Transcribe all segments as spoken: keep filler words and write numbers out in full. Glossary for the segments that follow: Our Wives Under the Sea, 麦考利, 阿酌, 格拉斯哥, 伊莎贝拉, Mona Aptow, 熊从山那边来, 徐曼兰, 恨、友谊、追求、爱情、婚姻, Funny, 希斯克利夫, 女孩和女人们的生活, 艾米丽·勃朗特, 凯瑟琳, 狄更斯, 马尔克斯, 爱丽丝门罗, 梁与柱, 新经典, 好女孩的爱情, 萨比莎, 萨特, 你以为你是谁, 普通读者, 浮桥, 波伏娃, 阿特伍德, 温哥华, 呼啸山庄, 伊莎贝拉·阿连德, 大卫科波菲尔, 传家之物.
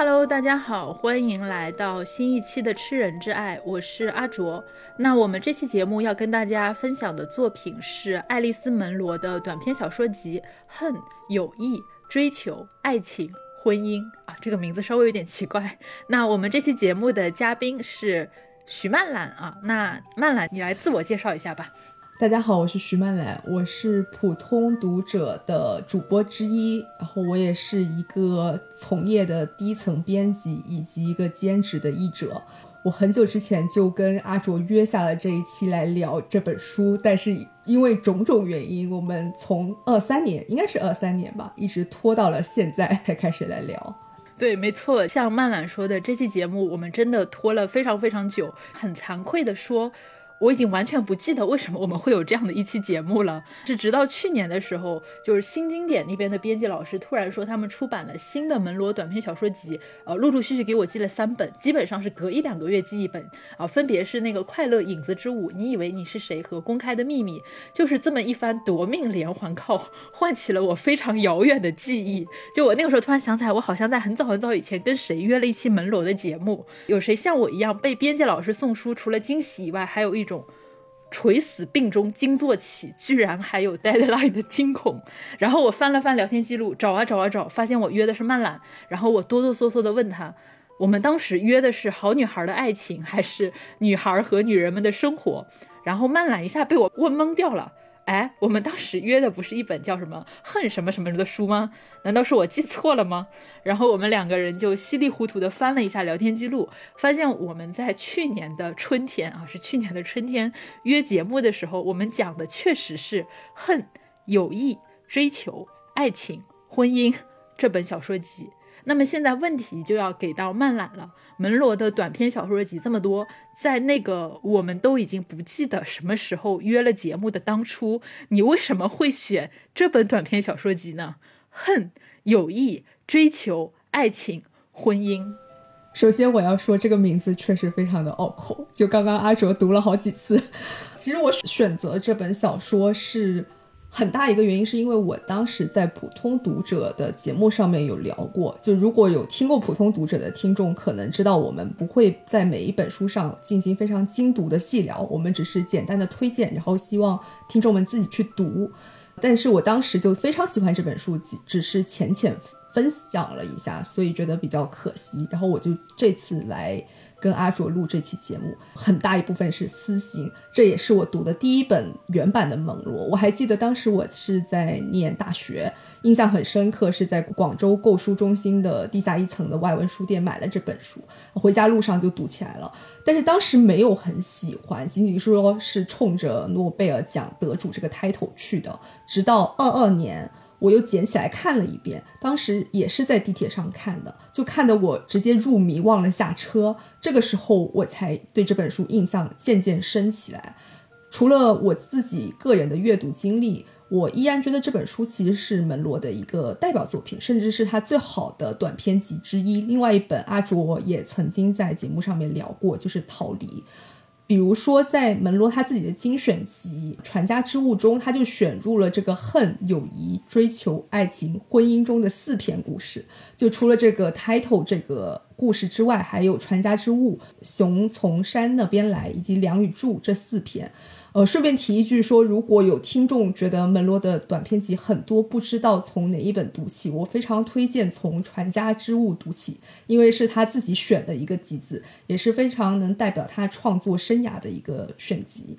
Hello， 大家好，欢迎来到新一期的吃人之爱，我是阿卓。那我们这期节目要跟大家分享的作品是爱丽丝门罗的短篇小说集《恨、友谊、追求、爱情、婚姻》啊，这个名字稍微有点奇怪。那我们这期节目的嘉宾是徐曼兰啊，那曼兰你来自我介绍一下吧。大家好，我是徐曼兰，我是普通读者的主播之一，然后我也是一个从业的低层编辑以及一个兼职的译者。我很久之前就跟阿卓约下了这一期来聊这本书，但是因为种种原因，我们从二三年应该是二三年吧，一直拖到了现在才开始来聊。对，没错，像曼兰说的，这期节目我们真的拖了非常非常久，很惭愧的说我已经完全不记得为什么我们会有这样的一期节目了，是直到去年的时候，就是新经典那边的编辑老师突然说他们出版了新的门罗短篇小说集，呃，陆陆续续给我寄了三本，基本上是隔一两个月寄一本啊、呃，分别是那个快乐影子之舞、你以为你是谁和公开的秘密，就是这么一番夺命连环靠，唤起了我非常遥远的记忆。就我那个时候突然想起来，我好像在很早很早以前跟谁约了一期门罗的节目，有谁像我一样被编辑老师送书，除了惊喜以外，还有一种垂死病中惊坐起，居然还有 deadline 的惊恐。然后我翻了翻聊天记录，找啊找啊找，发现我约的是曼兰。然后我哆哆嗦嗦的问他，我们当时约的是好女孩的爱情，还是女孩和女人们的生活？然后曼兰一下被我问懵掉了。哎，我们当时约的不是一本叫什么恨什么什么的书吗？难道是我记错了吗？然后我们两个人就稀里糊涂的翻了一下聊天记录，发现我们在去年的春天啊，是去年的春天约节目的时候，我们讲的确实是恨、友谊、追求、爱情、婚姻这本小说集。那么现在问题就要给到曼兰了，门罗的短篇小说集这么多，在那个我们都已经不记得什么时候约了节目的当初，你为什么会选这本短篇小说集呢？恨、友谊、追求、爱情、婚姻。首先我要说这个名字确实非常的拗口，就刚刚阿卓读了好几次。其实我选择这本小说是很大一个原因是因为我当时在普通读者的节目上面有聊过，就如果有听过普通读者的听众可能知道，我们不会在每一本书上进行非常精读的细聊，我们只是简单的推荐，然后希望听众们自己去读。但是我当时就非常喜欢这本书，只是浅浅分享了一下，所以觉得比较可惜。然后我就这次来跟阿卓录这期节目，很大一部分是私心，这也是我读的第一本原版的门罗。我还记得当时我是在念大学，印象很深刻，是在广州购书中心的地下一层的外文书店买了这本书，回家路上就读起来了。但是当时没有很喜欢，仅仅说是冲着诺贝尔奖得主这个 title 去的。直到二二年我又捡起来看了一遍，当时也是在地铁上看的，就看得我直接入迷，忘了下车。这个时候我才对这本书印象渐渐深起来。除了我自己个人的阅读经历，我依然觉得这本书其实是门罗的一个代表作品，甚至是他最好的短篇集之一。另外一本阿卓也曾经在节目上面聊过，就是《逃离》。比如说在门罗他自己的精选集《传家之物》中，他就选入了这个恨、友谊、追求、爱情、婚姻中的四篇故事，就除了这个 title 这个故事之外，还有《传家之物》、熊从山那边来以及梁与柱这四篇。呃，顺便提一句说，如果有听众觉得门罗的短篇集很多不知道从哪一本读起，我非常推荐从《传家之物》读起，因为是他自己选的一个集子，也是非常能代表他创作生涯的一个选集。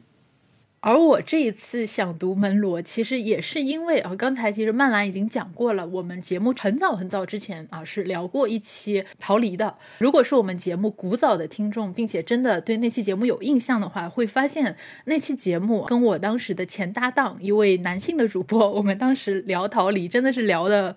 而我这一次想读门罗，其实也是因为啊，刚才其实曼兰已经讲过了，我们节目很早很早之前啊是聊过一期《逃离》的。如果是我们节目古早的听众，并且真的对那期节目有印象的话，会发现那期节目跟我当时的前搭档一位男性的主播，我们当时聊《逃离》真的是聊的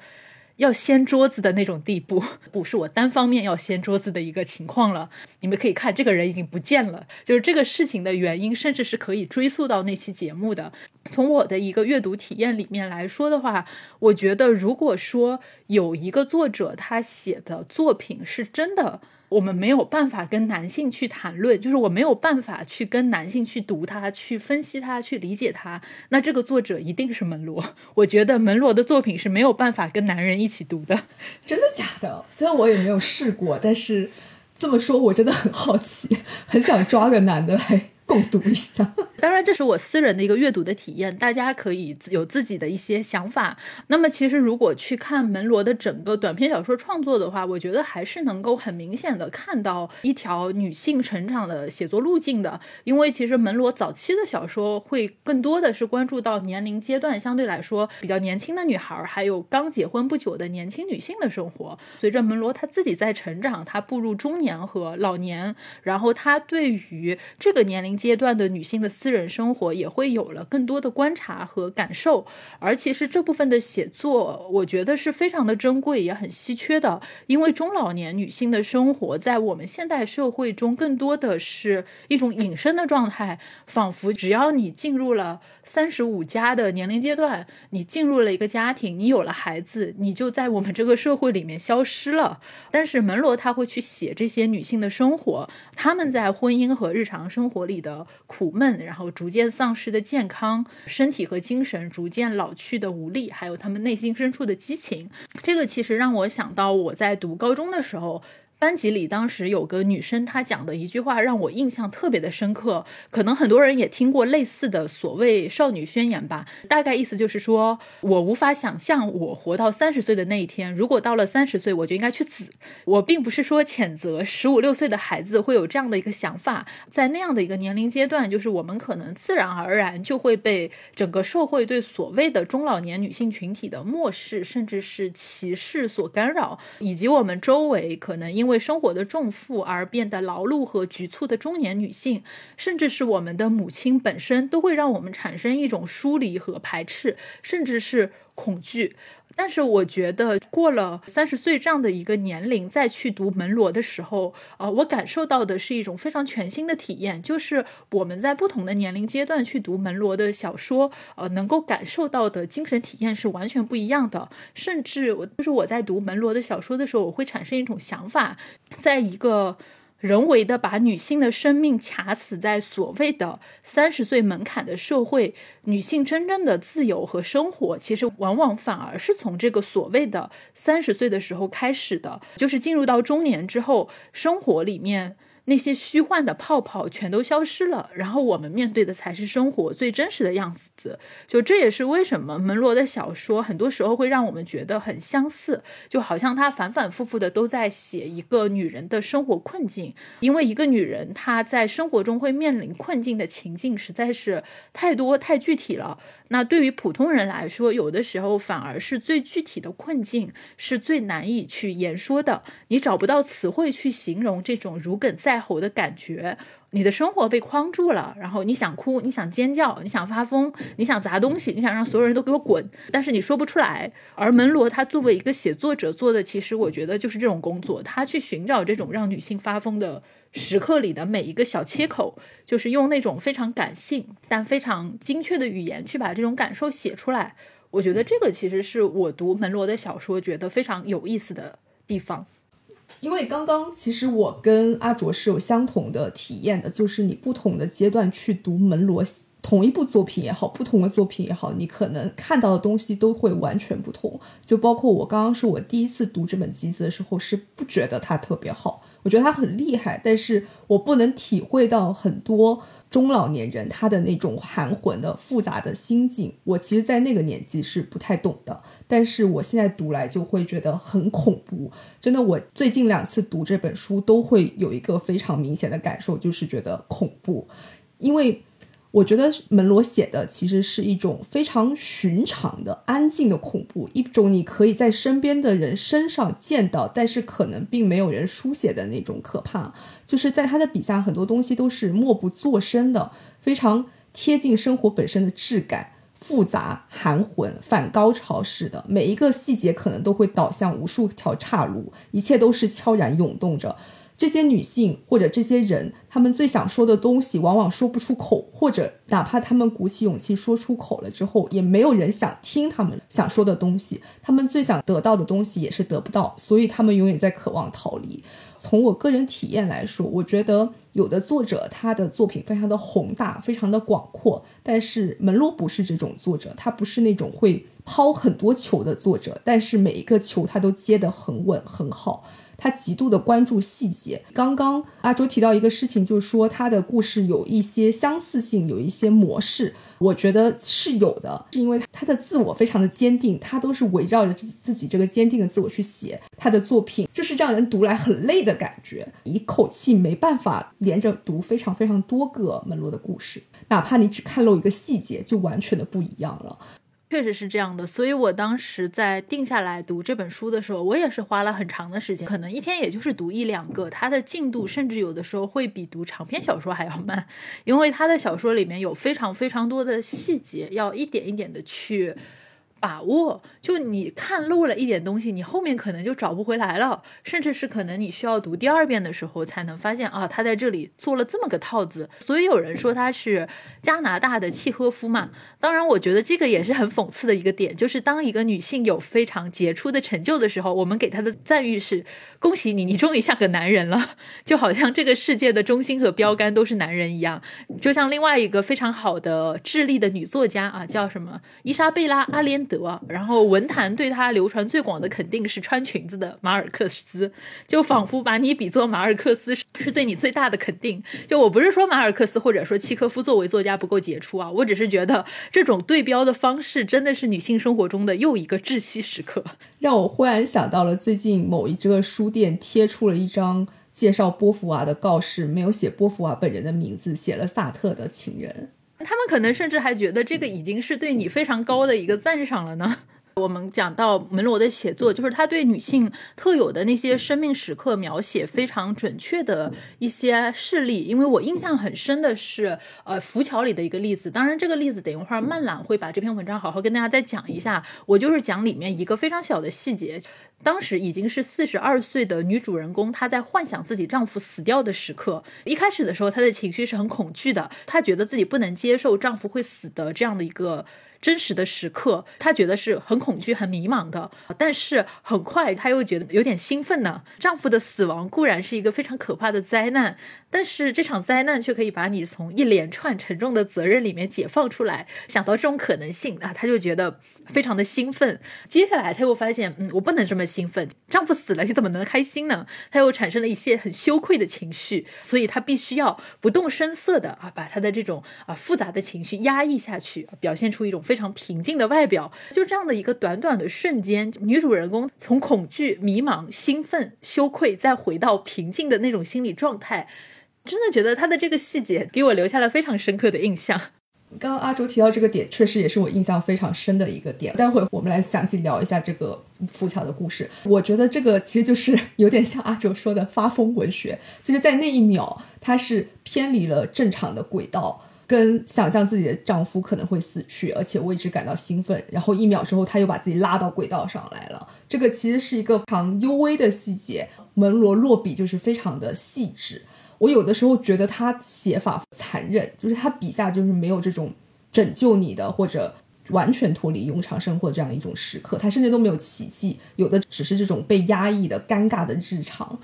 要掀桌子的那种地步，不是我单方面要掀桌子的一个情况了。你们可以看，这个人已经不见了，就是这个事情的原因甚至是可以追溯到那期节目的。从我的一个阅读体验里面来说的话，我觉得如果说有一个作者他写的作品是真的我们没有办法跟男性去谈论，就是我没有办法去跟男性去读它，去分析它，去理解它，那这个作者一定是门罗。我觉得门罗的作品是没有办法跟男人一起读的。真的假的？虽然我也没有试过，但是这么说我真的很好奇，很想抓个男的来共读一下。当然这是我私人的一个阅读的体验，大家可以有自己的一些想法。那么其实如果去看门罗的整个短篇小说创作的话，我觉得还是能够很明显的看到一条女性成长的写作路径的。因为其实门罗早期的小说会更多的是关注到年龄阶段相对来说比较年轻的女孩，还有刚结婚不久的年轻女性的生活。随着门罗她自己在成长，她步入中年和老年，然后她对于这个年龄阶段的女性的私人生活也会有了更多的观察和感受。而其实这部分的写作我觉得是非常的珍贵也很稀缺的，因为中老年女性的生活在我们现代社会中更多的是一种隐身的状态，仿佛只要你进入了三十五加的年龄阶段，你进入了一个家庭，你有了孩子，你就在我们这个社会里面消失了。但是门罗他会去写这些女性的生活，她们在婚姻和日常生活里的苦闷，然后逐渐丧失的健康，身体和精神逐渐老去的无力，还有她们内心深处的激情。这个其实让我想到我在读高中的时候，班级里当时有个女生，她讲的一句话让我印象特别的深刻，可能很多人也听过类似的所谓少女宣言吧，大概意思就是说，我无法想象我活到三十岁的那一天，如果到了三十岁我就应该去死。我并不是说谴责十五六岁的孩子会有这样的一个想法，在那样的一个年龄阶段，就是我们可能自然而然就会被整个社会对所谓的中老年女性群体的漠视甚至是歧视所干扰，以及我们周围可能因为为生活的重负而变得劳碌和局促的中年女性，甚至是我们的母亲本身，都会让我们产生一种疏离和排斥，甚至是恐惧。但是我觉得过了三十岁这样的一个年龄再去读门罗的时候、呃、我感受到的是一种非常全新的体验，就是我们在不同的年龄阶段去读门罗的小说、呃、能够感受到的精神体验是完全不一样的。甚至就是我在读门罗的小说的时候，我会产生一种想法，在一个人为的把女性的生命卡死在所谓的三十岁门槛的社会，女性真正的自由和生活其实往往反而是从这个所谓的三十岁的时候开始的。就是进入到中年之后，生活里面那些虚幻的泡泡全都消失了，然后我们面对的才是生活最真实的样子。就这也是为什么门罗的小说很多时候会让我们觉得很相似，就好像他反反复复的都在写一个女人的生活困境，因为一个女人她在生活中会面临困境的情境实在是太多太具体了。那对于普通人来说，有的时候反而是最具体的困境是最难以去言说的，你找不到词汇去形容这种如鲠在在喉的感觉，你的生活被框住了，然后你想哭，你想尖叫，你想发疯，你想砸东西，你想让所有人都给我滚，但是你说不出来。而门罗他作为一个写作者做的，其实我觉得就是这种工作，他去寻找这种让女性发疯的时刻里的每一个小切口，就是用那种非常感性但非常精确的语言去把这种感受写出来。我觉得这个其实是我读门罗的小说觉得非常有意思的地方。因为刚刚其实我跟阿卓是有相同的体验的，就是你不同的阶段去读门罗同一部作品也好，不同的作品也好，你可能看到的东西都会完全不同。就包括我刚刚说我第一次读这本集子的时候是不觉得它特别好，我觉得它很厉害，但是我不能体会到很多中老年人他的那种含混的复杂的心境，我其实在那个年纪是不太懂的，但是我现在读来就会觉得很恐怖。真的，我最近两次读这本书都会有一个非常明显的感受，就是觉得恐怖。因为我觉得门罗写的其实是一种非常寻常的安静的恐怖，一种你可以在身边的人身上见到但是可能并没有人书写的那种可怕。就是在他的笔下很多东西都是默不作声的，非常贴近生活本身的质感，复杂含混反高潮式的，每一个细节可能都会导向无数条岔路，一切都是悄然涌动着。这些女性或者这些人，他们最想说的东西往往说不出口，或者哪怕他们鼓起勇气说出口了之后，也没有人想听他们想说的东西，他们最想得到的东西也是得不到，所以他们永远在渴望逃离。从我个人体验来说，我觉得有的作者他的作品非常的宏大，非常的广阔，但是门洛不是这种作者，他不是那种会抛很多球的作者，但是每一个球他都接得很稳很好，他极度的关注细节。刚刚阿卓提到一个事情，就是说他的故事有一些相似性，有一些模式，我觉得是有的，是因为他的自我非常的坚定，他都是围绕着自己这个坚定的自我去写他的作品，就是让人读来很累的感觉，一口气没办法连着读非常非常多个门洛的故事，哪怕你只看漏一个细节就完全的不一样了。确实是这样的，所以我当时在定下来读这本书的时候，我也是花了很长的时间，可能一天也就是读一两个，它的进度甚至有的时候会比读长篇小说还要慢，因为它的小说里面有非常非常多的细节，要一点一点的去把握，就你看漏了一点东西，你后面可能就找不回来了，甚至是可能你需要读第二遍的时候才能发现啊，他在这里做了这么个套子。所以有人说他是加拿大的契诃夫嘛，当然我觉得这个也是很讽刺的一个点，就是当一个女性有非常杰出的成就的时候，我们给她的赞誉是恭喜你，你终于像个男人了，就好像这个世界的中心和标杆都是男人一样。就像另外一个非常好的智利的女作家啊，叫什么伊莎贝拉·阿连德，然后文坛对她流传最广的肯定是穿裙子的马尔克斯，就仿佛把你比作马尔克斯是对你最大的肯定。就我不是说马尔克斯或者说契诃夫作为作家不够杰出啊，我只是觉得这种这种对标的方式真的是女性生活中的又一个窒息时刻。让我忽然想到了最近某一个书店贴出了一张介绍波伏娃的告示，没有写波伏娃本人的名字，写了萨特的情人，他们可能甚至还觉得这个已经是对你非常高的一个赞赏了呢。我们讲到门罗的写作，就是他对女性特有的那些生命时刻描写非常准确的一些事例，因为我印象很深的是呃，浮桥里的一个例子，当然这个例子等一会儿漫览会把这篇文章好好跟大家再讲一下，我就是讲里面一个非常小的细节。当时已经是四十二岁的女主人公，她在幻想自己丈夫死掉的时刻，一开始的时候她的情绪是很恐惧的，她觉得自己不能接受丈夫会死的这样的一个真实的时刻，她觉得是很恐惧很迷茫的，但是很快她又觉得有点兴奋呢。丈夫的死亡固然是一个非常可怕的灾难，但是这场灾难却可以把你从一连串沉重的责任里面解放出来，想到这种可能性啊，她就觉得非常的兴奋。接下来她又发现嗯，我不能这么兴奋，丈夫死了你怎么能开心呢？她又产生了一些很羞愧的情绪，所以她必须要不动声色的啊，把她的这种啊复杂的情绪压抑下去，表现出一种非常平静的外表。就这样的一个短短的瞬间，女主人公从恐惧、迷茫、兴奋、羞愧，再回到平静的那种心理状态，真的觉得她的这个细节给我留下了非常深刻的印象。刚刚阿卓提到这个点，确实也是我印象非常深的一个点，待会我们来详细聊一下这个浮桥的故事。我觉得这个其实就是有点像阿卓说的发疯文学，就是在那一秒她是偏离了正常的轨道，跟想象自己的丈夫可能会死去，而且为之感到兴奋，然后一秒之后他又把自己拉到轨道上来了。这个其实是一个非常幽微的细节，门罗落笔就是非常的细致，我有的时候觉得他写法残忍，就是他笔下就是没有这种拯救你的或者完全脱离庸常生活这样一种时刻，他甚至都没有奇迹，有的只是这种被压抑的尴尬的日常。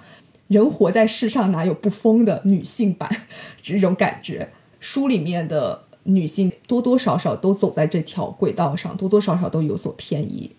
人活在世上哪有不疯的女性版这种感觉。书里面的女性多多少少都走在这条轨道上，多多少少都有所偏移。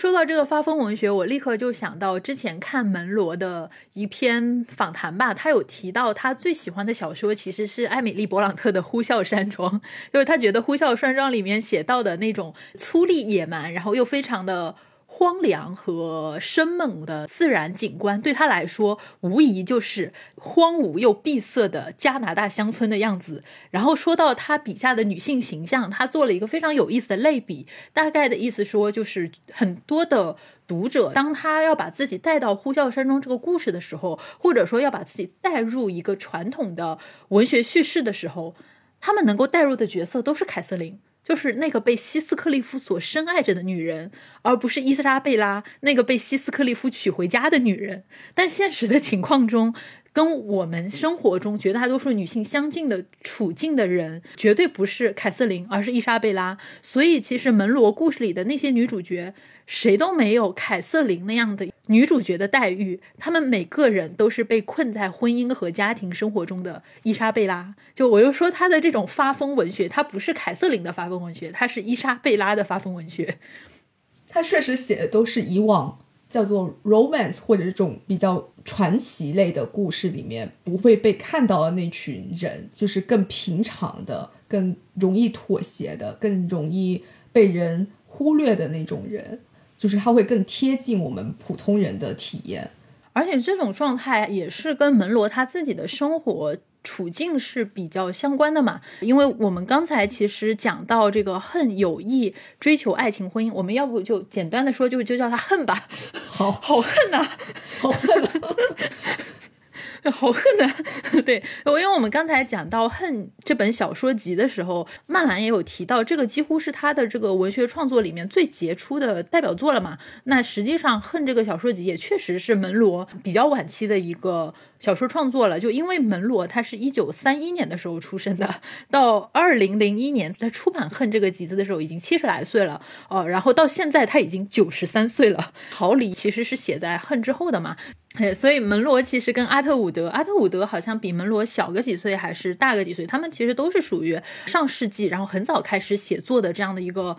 说到这个发疯文学，我立刻就想到之前看门罗的一篇访谈吧，他有提到他最喜欢的小说其实是艾米丽·勃朗特的《呼啸山庄》，就是他觉得《呼啸山庄》里面写到的那种粗粝野蛮，然后又非常的荒凉和生猛的自然景观，对他来说无疑就是荒芜又闭塞的加拿大乡村的样子。然后说到他笔下的女性形象，他做了一个非常有意思的类比，大概的意思说就是很多的读者当他要把自己带到呼啸山庄这个故事的时候，或者说要把自己带入一个传统的文学叙事的时候，他们能够带入的角色都是凯瑟琳，就是那个被希斯克利夫所深爱着的女人，而不是伊莎贝拉，那个被希斯克利夫娶回家的女人。但现实的情况中，跟我们生活中绝大多数女性相近的处境的人，绝对不是凯瑟琳，而是伊莎贝拉。所以其实门罗故事里的那些女主角谁都没有凯瑟琳那样的女主角的待遇，她们每个人都是被困在婚姻和家庭生活中的伊莎贝拉。就我又说她的这种发疯文学，她不是凯瑟琳的发疯文学，她是伊莎贝拉的发疯文学。她确实写的都是以往叫做 romance 或者这种比较传奇类的故事里面不会被看到的那群人，就是更平常的、更容易妥协的、更容易被人忽略的那种人，就是他会更贴近我们普通人的体验。而且这种状态也是跟门罗他自己的生活处境是比较相关的嘛，因为我们刚才其实讲到这个恨、友谊、追求、爱情、婚姻，我们要不就简单的说就就叫它恨吧。好好恨呐、啊，好恨、啊。好恨啊。对，因为我们刚才讲到《恨》这本小说集的时候，曼兰也有提到这个几乎是他的这个文学创作里面最杰出的代表作了嘛。那实际上《恨》这个小说集也确实是门罗比较晚期的一个小说创作了，就因为门罗他是一九三一年的时候出生的，到二零零一年他出版《恨》这个集子的时候已经七十来岁了、呃、然后到现在他已经九十三岁了。逃离其实是写在《恨》之后的嘛，所以门罗其实跟阿特伍德，阿特伍德好像比门罗小个几岁还是大个几岁，他们其实都是属于上世纪然后很早开始写作的这样的一个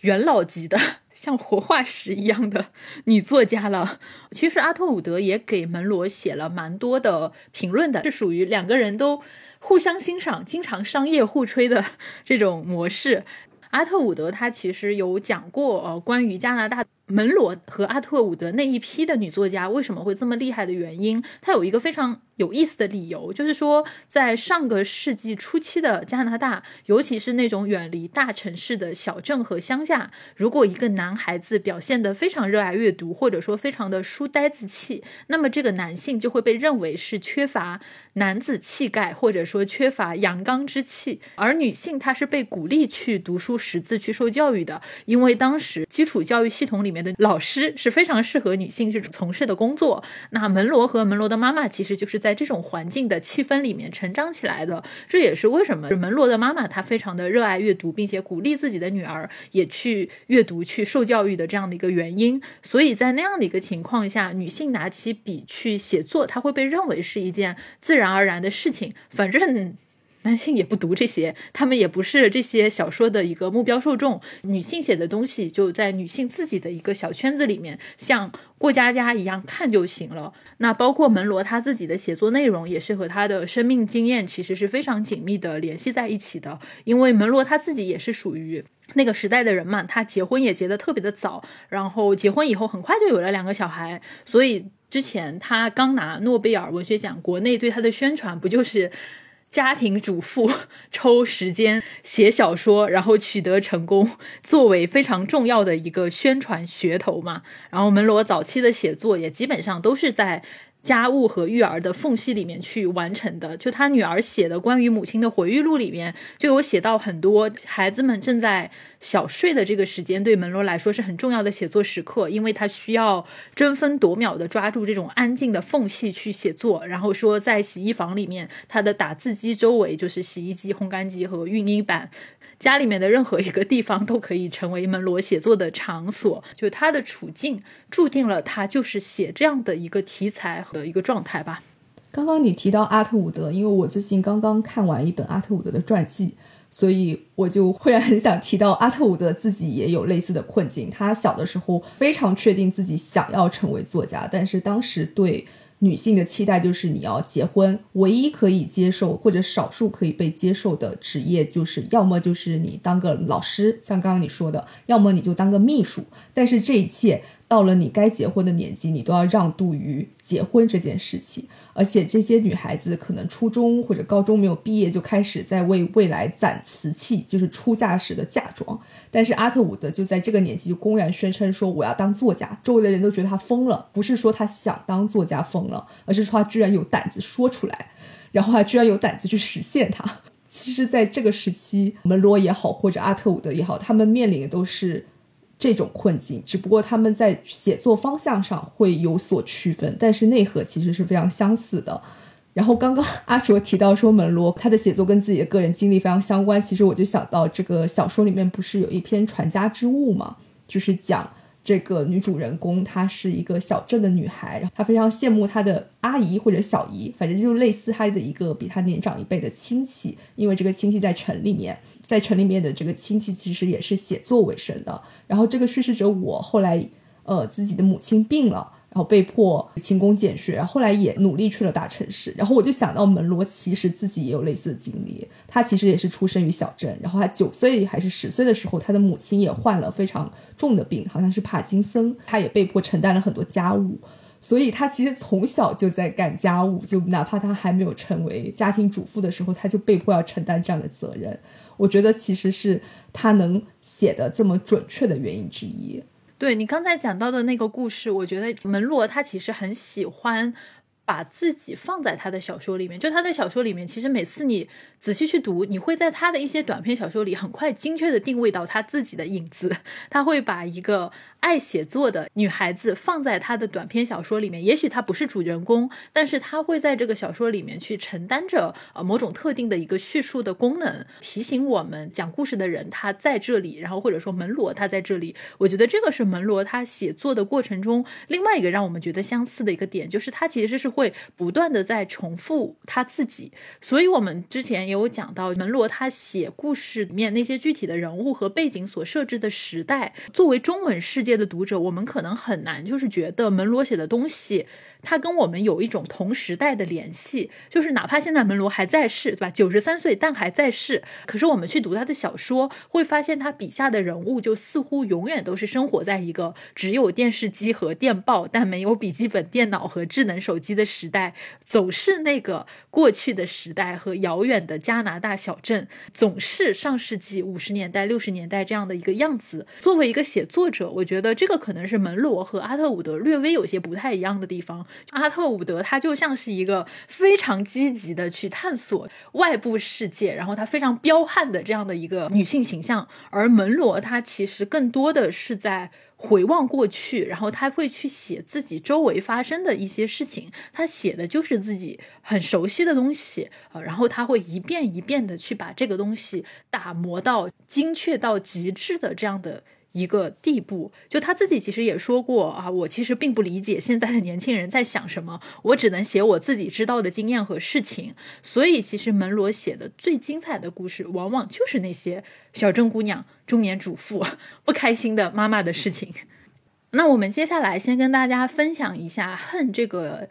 元老级的像活化石一样的女作家了。其实阿特伍德也给门罗写了蛮多的评论的，是属于两个人都互相欣赏，经常商业互吹的这种模式。阿特伍德他其实有讲过呃，关于加拿大门罗和阿特伍德那一批的女作家为什么会这么厉害的原因，他有一个非常有意思的理由，就是说在上个世纪初期的加拿大，尤其是那种远离大城市的小镇和乡下，如果一个男孩子表现得非常热爱阅读，或者说非常的书呆子气，那么这个男性就会被认为是缺乏男子气概，或者说缺乏阳刚之气。而女性她是被鼓励去读书识字去受教育的，因为当时基础教育系统里面的老师是非常适合女性去从事的工作。那门罗和门罗的妈妈其实就是在在这种环境的气氛里面成长起来的，这也是为什么门罗的妈妈她非常的热爱阅读，并且鼓励自己的女儿也去阅读去受教育的这样的一个原因。所以在那样的一个情况下，女性拿起笔去写作，她会被认为是一件自然而然的事情，反正男性也不读这些，他们也不是这些小说的一个目标受众，女性写的东西就在女性自己的一个小圈子里面像过家家一样看就行了。那包括门罗他自己的写作内容也是和他的生命经验其实是非常紧密的联系在一起的，因为门罗他自己也是属于那个时代的人嘛，他结婚也结得特别的早，然后结婚以后很快就有了两个小孩，所以之前他刚拿诺贝尔文学奖，国内对他的宣传不就是家庭主妇抽时间写小说然后取得成功作为非常重要的一个宣传噱头嘛。然后门罗早期的写作也基本上都是在家务和育儿的缝隙里面去完成的，就他女儿写的关于母亲的回忆录里面就有写到很多孩子们正在小睡的这个时间对门罗来说是很重要的写作时刻，因为他需要争分夺秒的抓住这种安静的缝隙去写作。然后说在洗衣房里面，他的打字机周围就是洗衣机、烘干机和熨衣板，家里面的任何一个地方都可以成为门罗写作的场所，就他的处境注定了他就是写这样的一个题材的一个状态吧。刚刚你提到阿特伍德，因为我最近刚刚看完一本阿特伍德的传记，所以我就忽然很想提到阿特伍德自己也有类似的困境。他小的时候非常确定自己想要成为作家，但是当时对女性的期待就是你要结婚，唯一可以接受或者少数可以被接受的职业就是要么就是你当个老师，像刚刚你说的，要么你就当个秘书，但是这一切到了你该结婚的年纪，你都要让渡于结婚这件事情。而且这些女孩子可能初中或者高中没有毕业就开始在为未来攒瓷器，就是出嫁时的嫁妆。但是阿特伍德就在这个年纪就公然宣称说我要当作家，周围的人都觉得他疯了，不是说他想当作家疯了，而是说他居然有胆子说出来，然后他居然有胆子去实现它。其实在这个时期，门罗也好或者阿特伍德也好，他们面临的都是这种困境，只不过他们在写作方向上会有所区分，但是内核其实是非常相似的。然后刚刚阿卓提到说门罗他的写作跟自己的个人经历非常相关，其实我就想到这个小说里面不是有一篇传家之物嘛，就是讲这个女主人公她是一个小镇的女孩，她非常羡慕她的阿姨或者小姨，反正就类似她的一个比她年长一辈的亲戚，因为这个亲戚在城里面，在城里面的这个亲戚其实也是写作为生的。然后这个叙事者我后来呃自己的母亲病了，然后被迫勤工俭学，后来也努力去了大城市。然后我就想到门罗其实自己也有类似的经历，他其实也是出生于小镇，然后他九岁还是十岁的时候，他的母亲也患了非常重的病，好像是帕金森，他也被迫承担了很多家务，所以他其实从小就在干家务，就哪怕他还没有成为家庭主妇的时候，他就被迫要承担这样的责任。我觉得其实是他能写的这么准确的原因之一。对，你刚才讲到的那个故事，我觉得门罗他其实很喜欢把自己放在他的小说里面，就他的小说里面其实每次你仔细去读，你会在他的一些短篇小说里很快精确的定位到他自己的影子。他会把一个爱写作的女孩子放在他的短篇小说里面，也许他不是主人公，但是他会在这个小说里面去承担着呃某种特定的一个叙述的功能，提醒我们讲故事的人他在这里，然后或者说门罗他在这里。我觉得这个是门罗他写作的过程中另外一个让我们觉得相似的一个点，就是他其实是会不断的在重复他自己。所以我们之前也有讲到门罗他写故事里面那些具体的人物和背景所设置的时代，作为中文世界的读者，我们可能很难就是觉得门罗写的东西他跟我们有一种同时代的联系，就是哪怕现在门罗还在世，对吧？九十三岁但还在世，可是我们去读他的小说会发现他笔下的人物就似乎永远都是生活在一个只有电视机和电报但没有笔记本电脑和智能手机的时代，总是那个过去的时代和遥远的加拿大小镇，总是上世纪五十年代六十年代这样的一个样子。作为一个写作者，我觉得这个可能是门罗和阿特伍德略微有些不太一样的地方。阿特伍德他就像是一个非常积极的去探索外部世界，然后他非常彪悍的这样的一个女性形象，而门罗他其实更多的是在回望过去，然后他会去写自己周围发生的一些事情，他写的就是自己很熟悉的东西、呃、然后他会一遍一遍的去把这个东西打磨到精确到极致的这样的一个地步。就他自己其实也说过啊，我其实并不理解现在的年轻人在想什么，我只能写我自己知道的经验和事情。所以其实门罗写的最精彩的故事往往就是那些小镇姑娘、中年主妇、不开心的妈妈的事情。那我们接下来先跟大家分享一下《恨》这个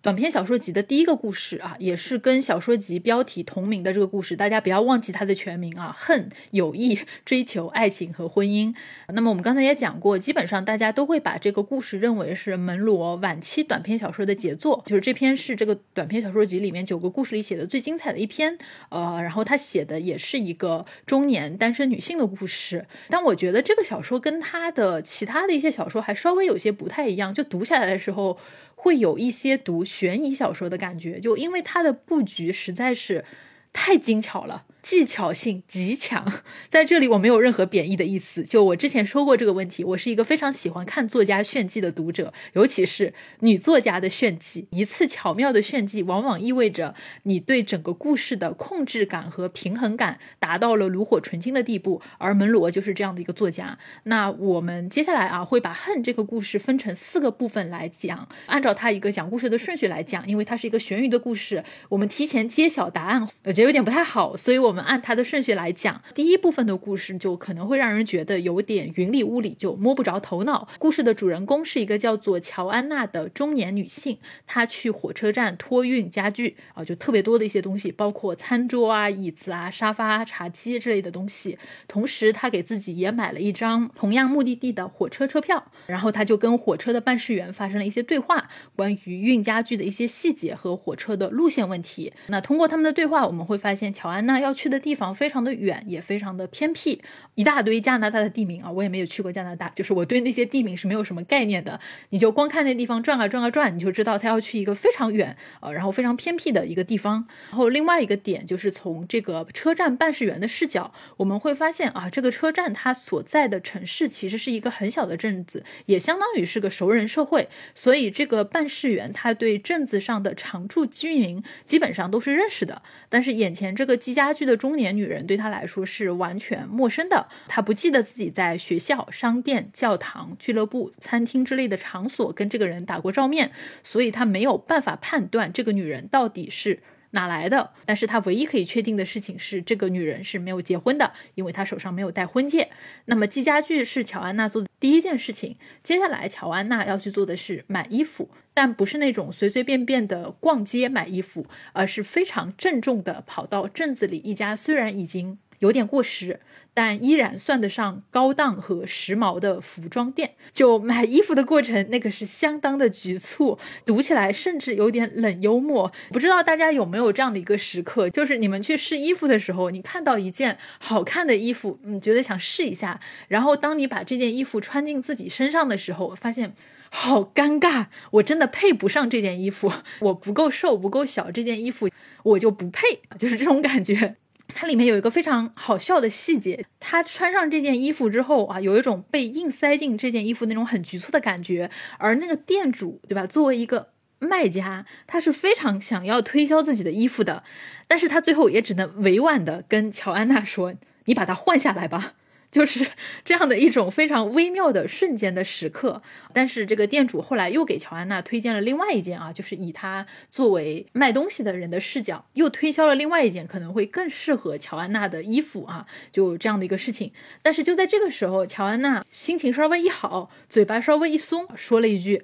短篇小说集的第一个故事啊，也是跟小说集标题同名的这个故事，大家不要忘记它的全名啊，恨、友谊、追求、爱情和婚姻。那么我们刚才也讲过，基本上大家都会把这个故事认为是门罗晚期短篇小说的杰作，就是这篇是这个短篇小说集里面九个故事里写的最精彩的一篇。呃，然后他写的也是一个中年单身女性的故事，但我觉得这个小说跟他的其他的一些小说还稍微有些不太一样，就读下来的时候会有一些读悬疑小说的感觉，就因为它的布局实在是太精巧了，技巧性极强。在这里我没有任何贬义的意思，就我之前说过这个问题，我是一个非常喜欢看作家炫技的读者，尤其是女作家的炫技。一次巧妙的炫技往往意味着你对整个故事的控制感和平衡感达到了炉火纯青的地步，而门罗就是这样的一个作家。那我们接下来啊会把恨这个故事分成四个部分来讲，按照它一个讲故事的顺序来讲，因为它是一个悬疑的故事，我们提前揭晓答案我觉得有点不太好，所以我我们按它的顺序来讲。第一部分的故事就可能会让人觉得有点云里雾里，就摸不着头脑。故事的主人公是一个叫做乔安娜的中年女性，她去火车站托运家具啊，就特别多的一些东西，包括餐桌啊、椅子啊、沙发、茶几之类的东西。同时她给自己也买了一张同样目的地的火车车票，然后她就跟火车的办事员发生了一些对话，关于运家具的一些细节和火车的路线问题。那通过他们的对话，我们会发现乔安娜要去的地方非常的远，也非常的偏僻，一大堆加拿大的地名啊，我也没有去过加拿大，就是我对那些地名是没有什么概念的，你就光看那地方转啊转啊转，你就知道他要去一个非常远呃，然后非常偏僻的一个地方。然后另外一个点就是从这个车站办事员的视角，我们会发现啊，这个车站它所在的城市其实是一个很小的镇子，也相当于是个熟人社会，所以这个办事员他对镇子上的常住居民基本上都是认识的，但是眼前这个寄家具的中年女人对她来说是完全陌生的，她不记得自己在学校、商店、教堂、俱乐部、餐厅之类的场所跟这个人打过照面，所以她没有办法判断这个女人到底是哪来的。但是她唯一可以确定的事情是这个女人是没有结婚的，因为她手上没有带婚戒。那么寄家具是乔安娜做的第一件事情，接下来乔安娜要去做的是买衣服，但不是那种随随便便的逛街买衣服，而是非常郑重的跑到镇子里一家虽然已经有点过时但依然算得上高档和时髦的服装店。就买衣服的过程，那个是相当的局促，读起来甚至有点冷幽默。不知道大家有没有这样的一个时刻，就是你们去试衣服的时候，你看到一件好看的衣服，你觉得想试一下，然后当你把这件衣服穿进自己身上的时候，发现好尴尬，我真的配不上这件衣服，我不够瘦不够小，这件衣服我就不配，就是这种感觉。它里面有一个非常好笑的细节，她穿上这件衣服之后啊，有一种被硬塞进这件衣服那种很局促的感觉，而那个店主，对吧，作为一个卖家，他是非常想要推销自己的衣服的，但是他最后也只能委婉的跟乔安娜说，你把它换下来吧。就是这样的一种非常微妙的瞬间的时刻。但是这个店主后来又给乔安娜推荐了另外一件啊，就是以她作为卖东西的人的视角又推销了另外一件可能会更适合乔安娜的衣服啊，就这样的一个事情。但是就在这个时候，乔安娜心情稍微一好，嘴巴稍微一松，说了一句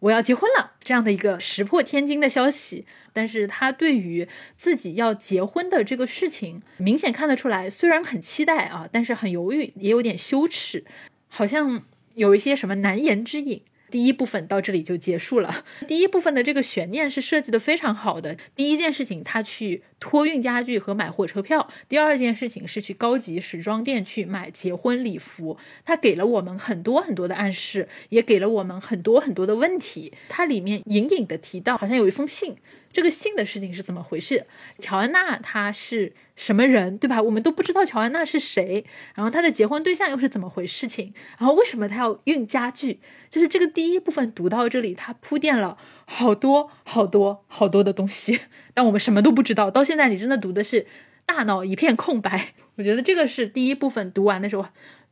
我要结婚了，这样的一个石破天惊的消息。但是他对于自己要结婚的这个事情明显看得出来，虽然很期待啊，但是很犹豫，也有点羞耻，好像有一些什么难言之隐。第一部分到这里就结束了。第一部分的这个悬念是设计的非常好的，第一件事情他去托运家具和买火车票，第二件事情是去高级时装店去买结婚礼服。他给了我们很多很多的暗示，也给了我们很多很多的问题。他里面隐隐的提到好像有一封信，这个信的事情是怎么回事，乔安娜她是什么人，对吧，我们都不知道乔安娜是谁，然后她的结婚对象又是怎么回事情，然后为什么她要运家具。就是这个第一部分读到这里，她铺垫了好多好多好多的东西，但我们什么都不知道，到现在你真的读的是大脑一片空白。我觉得这个是第一部分读完的时候，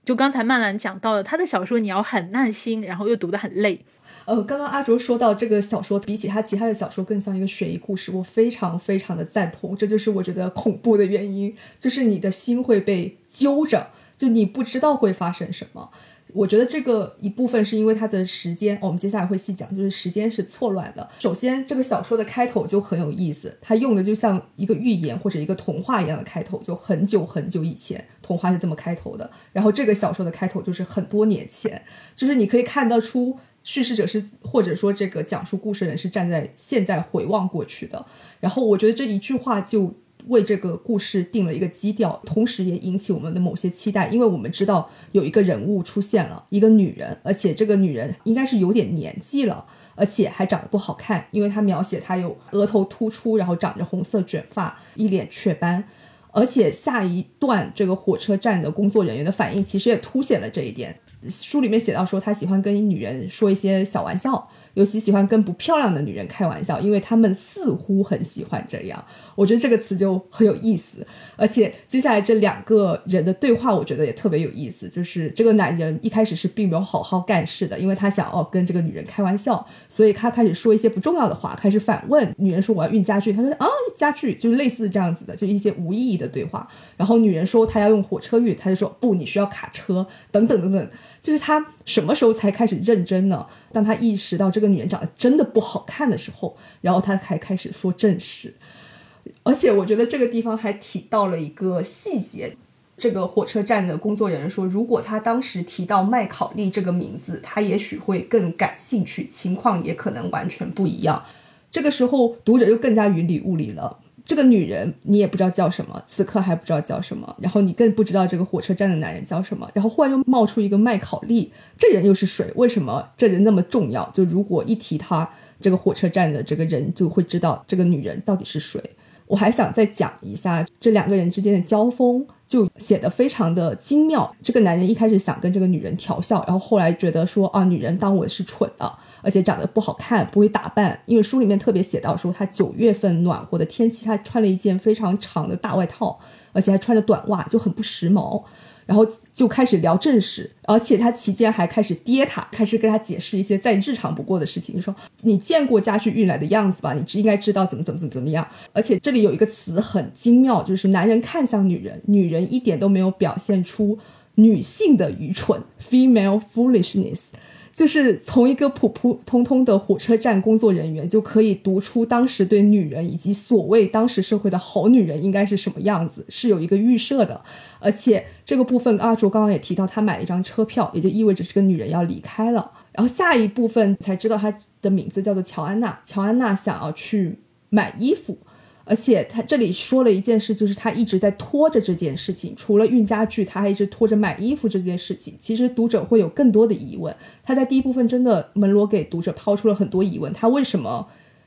就刚才曼兰讲到的，她的小说你要很耐心，然后又读得很累。呃，刚刚阿卓说到这个小说比起他其他的小说更像一个悬疑故事，我非常非常的赞同，这就是我觉得恐怖的原因，就是你的心会被揪着，就你不知道会发生什么。我觉得这个一部分是因为它的时间、哦、我们接下来会细讲，就是时间是错乱的。首先这个小说的开头就很有意思，它用的就像一个寓言或者一个童话一样的开头，就很久很久以前童话是这么开头的，然后这个小说的开头就是很多年前，就是你可以看得出叙事者是或者说这个讲述故事人是站在现在回望过去的。然后我觉得这一句话就为这个故事定了一个基调，同时也引起我们的某些期待，因为我们知道有一个人物出现了，一个女人，而且这个女人应该是有点年纪了，而且还长得不好看，因为她描写她有额头突出，然后长着红色卷发，一脸雀斑。而且下一段这个火车站的工作人员的反应其实也凸显了这一点，书里面写到说他喜欢跟女人说一些小玩笑，尤其喜欢跟不漂亮的女人开玩笑，因为他们似乎很喜欢这样。我觉得这个词就很有意思。而且接下来这两个人的对话我觉得也特别有意思，就是这个男人一开始是并没有好好干事的，因为他想要跟这个女人开玩笑，所以他开始说一些不重要的话，开始反问女人说我要运家具，他说啊家具，就是类似这样子的，就一些无意义的对话。然后女人说她要用火车运，他就说不，你需要卡车，等等等等。就是他什么时候才开始认真呢？当他意识到这个女人长得真的不好看的时候，然后他才开始说正事。而且我觉得这个地方还提到了一个细节，这个火车站的工作人员说，如果他当时提到麦考利这个名字，他也许会更感兴趣，情况也可能完全不一样。这个时候读者就更加云里雾里了，这个女人你也不知道叫什么，此刻还不知道叫什么，然后你更不知道这个火车站的男人叫什么，然后忽然又冒出一个麦考利，这人又是谁？为什么这人那么重要？就如果一提他这个火车站的这个人，就会知道这个女人到底是谁。我还想再讲一下这两个人之间的交锋，就写得非常的精妙。这个男人一开始想跟这个女人调笑，然后后来觉得说啊，女人当我是蠢的，而且长得不好看，不会打扮。因为书里面特别写到说，他九月份暖和的天气，他穿了一件非常长的大外套，而且还穿着短袜，就很不时髦。然后就开始聊正事，而且他期间还开始跌他，开始跟他解释一些再日常不过的事情，就说你见过家具运来的样子吧，你应该知道怎么怎么怎么怎么样。而且这里有一个词很精妙，就是男人看向女人，女人一点都没有表现出女性的愚蠢 female foolishness， 就是从一个普普通通的火车站工作人员就可以读出当时对女人以及所谓当时社会的好女人应该是什么样子，是有一个预设的。而且这个部分阿卓刚刚也提到，他买了一张车票，也就意味着这个女人要离开了。然后下一部分才知道她的名字叫做乔安娜，乔安娜想要去买衣服，而且她这里说了一件事，就是她一直在拖着这件事情，除了运家具她还一直拖着买衣服这件事情。其实读者会有更多的疑问，她在第一部分真的门罗给读者抛出了很多疑问，她为什么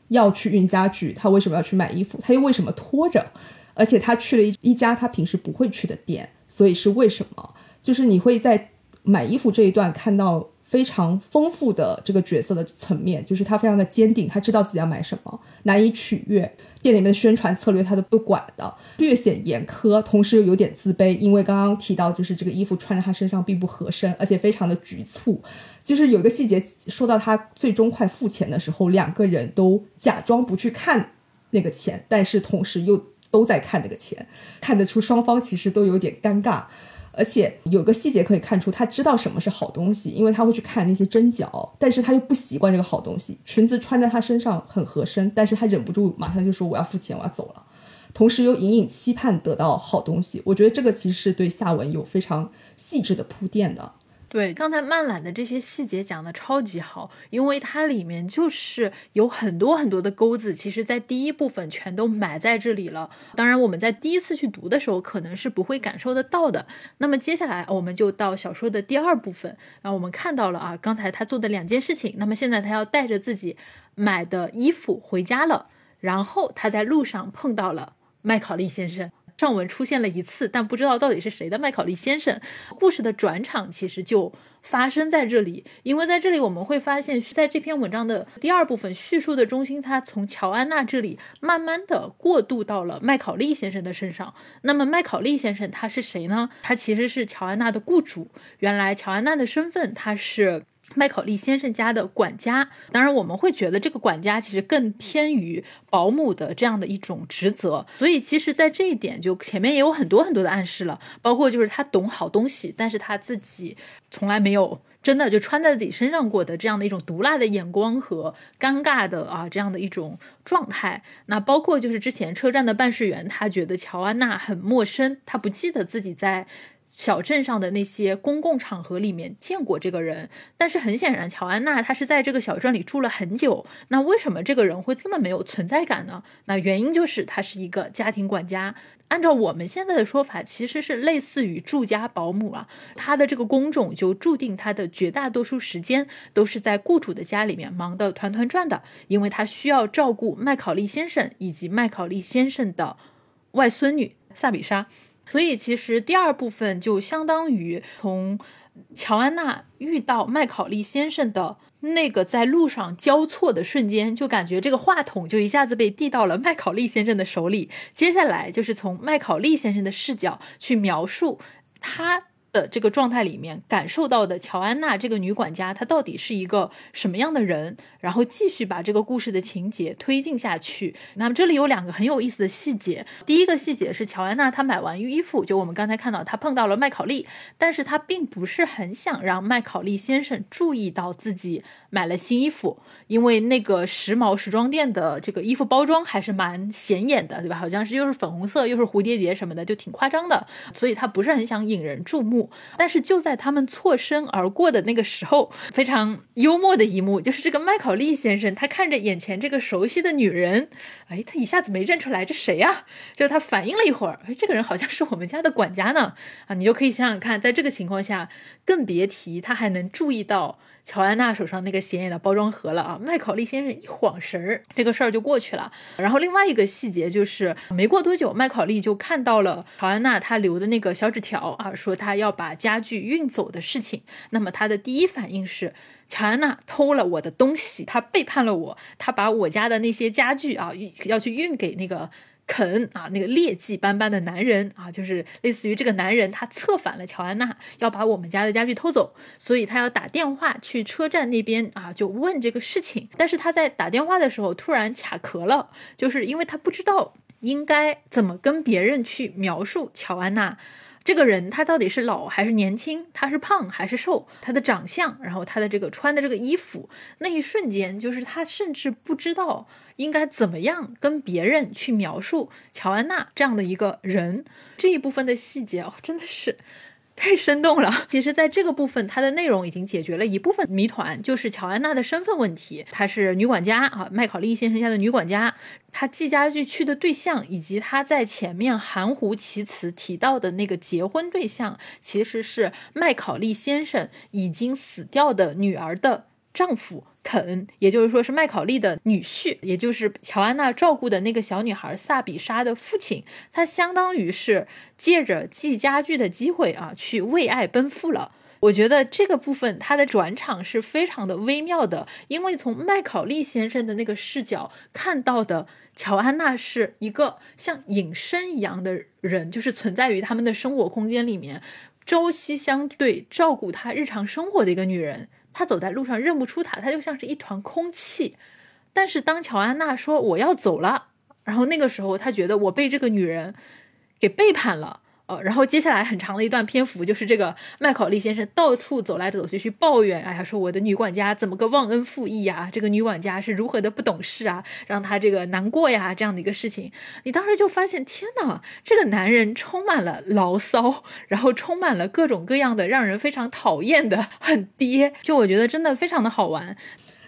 要去运家具，她为什么要去买衣服，她又为什么拖着，而且他去了一家他平时不会去的店，所以是为什么？就是你会在买衣服这一段看到非常丰富的这个角色的层面，就是他非常的坚定，他知道自己要买什么，难以取悦，店里面的宣传策略他都不管的，略显严苛，同时又有点自卑，因为刚刚提到就是这个衣服穿在他身上并不合身，而且非常的局促。就是有一个细节说到他最终快付钱的时候，两个人都假装不去看那个钱，但是同时又都在看那个钱，看得出双方其实都有点尴尬。而且有个细节可以看出他知道什么是好东西，因为他会去看那些针脚，但是他又不习惯这个好东西，裙子穿在他身上很合身，但是他忍不住马上就说我要付钱，我要走了，同时又隐隐期盼得到好东西。我觉得这个其实是对下文有非常细致的铺垫的。对，刚才漫懒的这些细节讲的超级好，因为它里面就是有很多很多的钩子，其实在第一部分全都埋在这里了，当然我们在第一次去读的时候可能是不会感受得到的。那么接下来我们就到小说的第二部分，然后我们看到了啊，刚才他做的两件事情，那么现在他要带着自己买的衣服回家了，然后他在路上碰到了麦考利先生。上文出现了一次，但不知道到底是谁的麦考利先生。故事的转场其实就发生在这里，因为在这里我们会发现，在这篇文章的第二部分叙述的中心，它从乔安娜这里慢慢的过渡到了麦考利先生的身上。那么麦考利先生他是谁呢？他其实是乔安娜的雇主。原来乔安娜的身份，他是麦考利先生家的管家，当然我们会觉得这个管家其实更偏于保姆的这样的一种职责，所以其实在这一点就前面也有很多很多的暗示了，包括就是他懂好东西，但是他自己从来没有真的就穿在自己身上过的这样的一种毒辣的眼光和尴尬的啊这样的一种状态。那包括就是之前车站的办事员，他觉得乔安娜很陌生，他不记得自己在小镇上的那些公共场合里面见过这个人，但是很显然乔安娜她是在这个小镇里住了很久，那为什么这个人会这么没有存在感呢？那原因就是他是一个家庭管家，按照我们现在的说法其实是类似于住家保姆啊，他的这个工种就注定他的绝大多数时间都是在雇主的家里面忙得团团转的，因为他需要照顾麦考利先生以及麦考利先生的外孙女萨比莎。所以其实第二部分就相当于从乔安娜遇到麦考利先生的那个在路上交错的瞬间，就感觉这个话筒就一下子被递到了麦考利先生的手里，接下来就是从麦考利先生的视角去描述他的这个状态里面感受到的乔安娜这个女管家她到底是一个什么样的人，然后继续把这个故事的情节推进下去。那么这里有两个很有意思的细节，第一个细节是乔安娜她买完衣服，就我们刚才看到她碰到了麦考利，但是她并不是很想让麦考利先生注意到自己买了新衣服，因为那个时髦时装店的这个衣服包装还是蛮显眼的，对吧？好像是又是粉红色又是蝴蝶结什么的，就挺夸张的，所以她不是很想引人注目。幕。但是就在他们错身而过的那个时候，非常幽默的一幕就是这个麦考利先生，他看着眼前这个熟悉的女人，哎，他一下子没认出来这谁呀、啊？就他反应了一会儿，哎，这个人好像是我们家的管家呢。啊，你就可以想想看，在这个情况下，更别提他还能注意到乔安娜手上那个显眼的包装盒了啊！麦考利先生一晃神儿，这个事儿就过去了。然后另外一个细节就是，没过多久，麦考利就看到了乔安娜她留的那个小纸条啊，说她要把家具运走的事情。那么他的第一反应是，乔安娜偷了我的东西，她背叛了我，她把我家的那些家具啊，要去运给那个肯啊，那个劣迹斑斑的男人啊，就是类似于这个男人他策反了乔安娜，要把我们家的家具偷走，所以他要打电话去车站那边啊，就问这个事情。但是他在打电话的时候突然卡壳了，就是因为他不知道应该怎么跟别人去描述乔安娜这个人，他到底是老还是年轻，他是胖还是瘦，他的长相，然后他的这个穿的这个衣服，那一瞬间就是他甚至不知道应该怎么样跟别人去描述乔安娜这样的一个人。这一部分的细节哦，真的是太生动了。其实在这个部分它的内容已经解决了一部分谜团，就是乔安娜的身份问题，她是女管家啊，麦考利先生家的女管家，她寄家具去的对象，以及她在前面含糊其辞提到的那个结婚对象，其实是麦考利先生已经死掉的女儿的丈夫肯，也就是说是麦考利的女婿，也就是乔安娜照顾的那个小女孩萨比莎的父亲。他相当于是借着寄家具的机会啊，去为爱奔赴了。我觉得这个部分他的转场是非常的微妙的，因为从麦考利先生的那个视角看到的乔安娜是一个像隐身一样的人，就是存在于他们的生活空间里面，朝夕相对照顾她日常生活的一个女人。他走在路上认不出他，他就像是一团空气。但是当乔安娜说我要走了，然后那个时候他觉得我被这个女人给背叛了。呃，然后接下来很长的一段篇幅就是这个麦考利先生到处走来走去去抱怨，哎呀，说我的女管家怎么个忘恩负义呀，这个女管家是如何的不懂事啊，让他这个难过呀，这样的一个事情。你当时就发现，天哪，这个男人充满了牢骚，然后充满了各种各样的让人非常讨厌的很爹，就我觉得真的非常的好玩。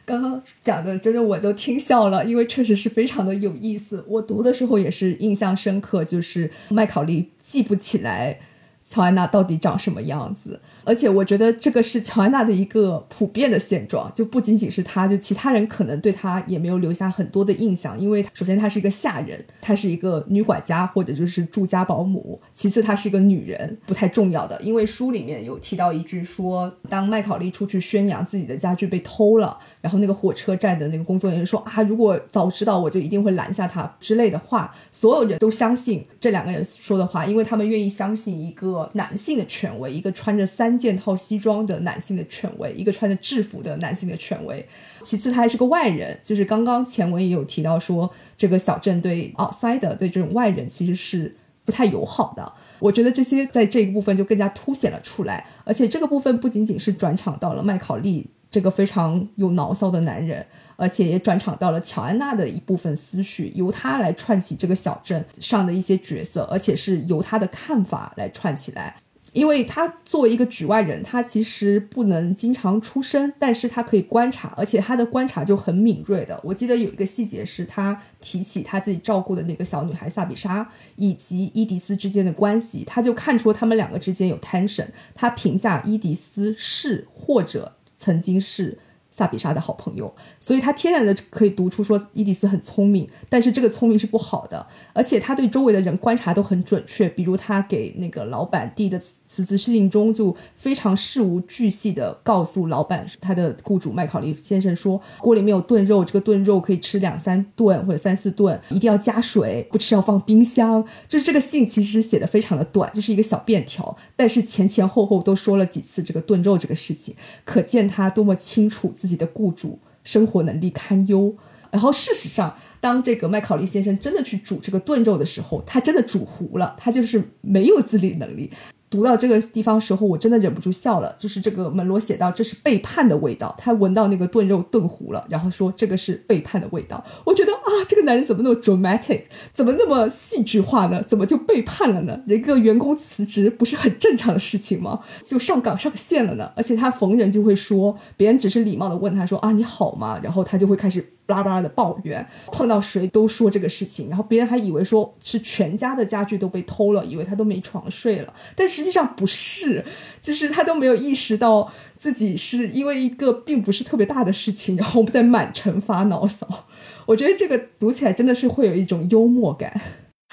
刚刚讲的真的我都听笑了，因为确实是非常的有意思。我读的时候也是印象深刻，就是麦考利记不起来乔安娜到底长什么样子，而且我觉得这个是乔安娜的一个普遍的现状，就不仅仅是她，就其他人可能对她也没有留下很多的印象，因为首先她是一个下人，她是一个女管家或者就是住家保姆，其次她是一个女人，不太重要的。因为书里面有提到一句说，当麦考利出去宣扬自己的家具被偷了，然后那个火车站的那个工作人员说啊，如果早知道我就一定会拦下他之类的话，所有人都相信这两个人说的话，因为他们愿意相信一个男性的权威，一个穿着三件套西装的男性的权威，一个穿着制服的男性的权威。其次他还是个外人，就是刚刚前文也有提到说这个小镇对 outsider 对这种外人其实是不太友好的。我觉得这些在这一部分就更加凸显了出来，而且这个部分不仅仅是转场到了麦考利这个非常有牢骚的男人，而且也转场到了乔安娜的一部分思绪，由她来串起这个小镇上的一些角色，而且是由她的看法来串起来。因为他作为一个局外人，他其实不能经常出声，但是他可以观察，而且他的观察就很敏锐的。我记得有一个细节是他提起他自己照顾的那个小女孩萨比莎以及伊迪丝之间的关系，他就看出他们两个之间有 tension。 他评价伊迪丝是或者曾经是萨比莎的好朋友，所以他天然的可以读出说伊迪丝很聪明，但是这个聪明是不好的。而且他对周围的人观察都很准确，比如他给那个老板递的辞职信中就非常事无巨细的告诉老板，他的雇主麦考利先生说锅里面有炖肉，这个炖肉可以吃两三顿或者三四顿，一定要加水，不吃要放冰箱。就是这个信其实写的非常的短，就是一个小便条，但是前前后后都说了几次这个炖肉这个事情，可见他多么清楚自己自己的雇主生活能力堪忧。然后事实上当这个麦考利先生真的去煮这个炖肉的时候，他真的煮糊了，他就是没有自理能力。读到这个地方时候我真的忍不住笑了，就是这个门罗写到这是背叛的味道，他闻到那个炖肉炖糊了，然后说这个是背叛的味道。我觉得啊，这个男人怎么那么 dramatic， 怎么那么戏剧化呢？怎么就背叛了呢？一个员工辞职不是很正常的事情吗？就上岗上线了呢。而且他逢人就会说，别人只是礼貌的问他说啊你好吗，然后他就会开始巴拉巴拉的抱怨，碰到谁都说这个事情，然后别人还以为说是全家的家具都被偷了，以为他都没床睡了，但实际上不是，就是他都没有意识到自己是因为一个并不是特别大的事情然后在满城发牢骚。我觉得这个读起来真的是会有一种幽默感，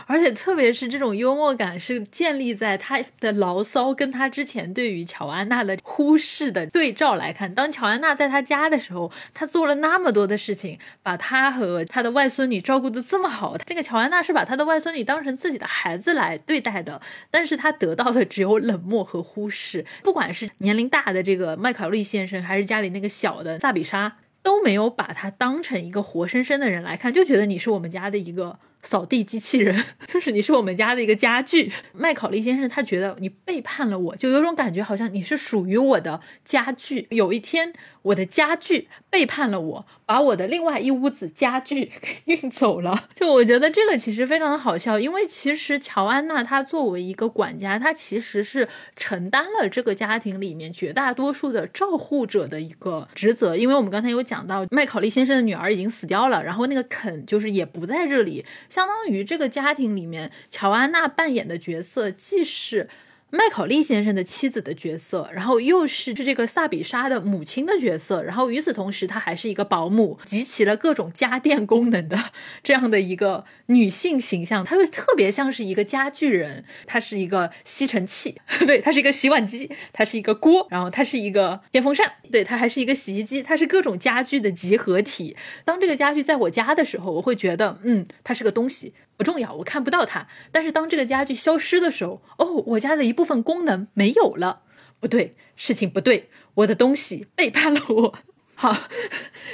而且特别是这种幽默感是建立在他的牢骚跟他之前对于乔安娜的忽视的对照来看。当乔安娜在他家的时候，他做了那么多的事情，把他和他的外孙女照顾得这么好，这个乔安娜是把他的外孙女当成自己的孩子来对待的，但是他得到的只有冷漠和忽视。不管是年龄大的这个麦考利先生，还是家里那个小的萨比莎，都没有把他当成一个活生生的人来看，就觉得你是我们家的一个扫地机器人，就是你是我们家的一个家具。麦考利先生他觉得你背叛了我，就有种感觉好像你是属于我的家具，有一天我的家具背叛了我，把我的另外一屋子家具运走了。就我觉得这个其实非常的好笑，因为其实乔安娜她作为一个管家，她其实是承担了这个家庭里面绝大多数的照护者的一个职责。因为我们刚才有讲到麦考利先生的女儿已经死掉了，然后那个肯就是也不在这里，相当于这个家庭里面乔安娜扮演的角色既是麦考利先生的妻子的角色，然后又是这个萨比莎的母亲的角色，然后与此同时她还是一个保姆，集齐了各种家电功能的这样的一个女性形象。她就特别像是一个家具人，她是一个吸尘器，对，她是一个洗碗机，她是一个锅，然后她是一个电风扇，对，她还是一个洗衣机，她是各种家具的集合体。当这个家具在我家的时候，我会觉得嗯，它是个东西，不重要，我看不到它。但是当这个家具消失的时候，哦，我家的一部分功能没有了，不对，事情不对，我的东西背叛了我。好，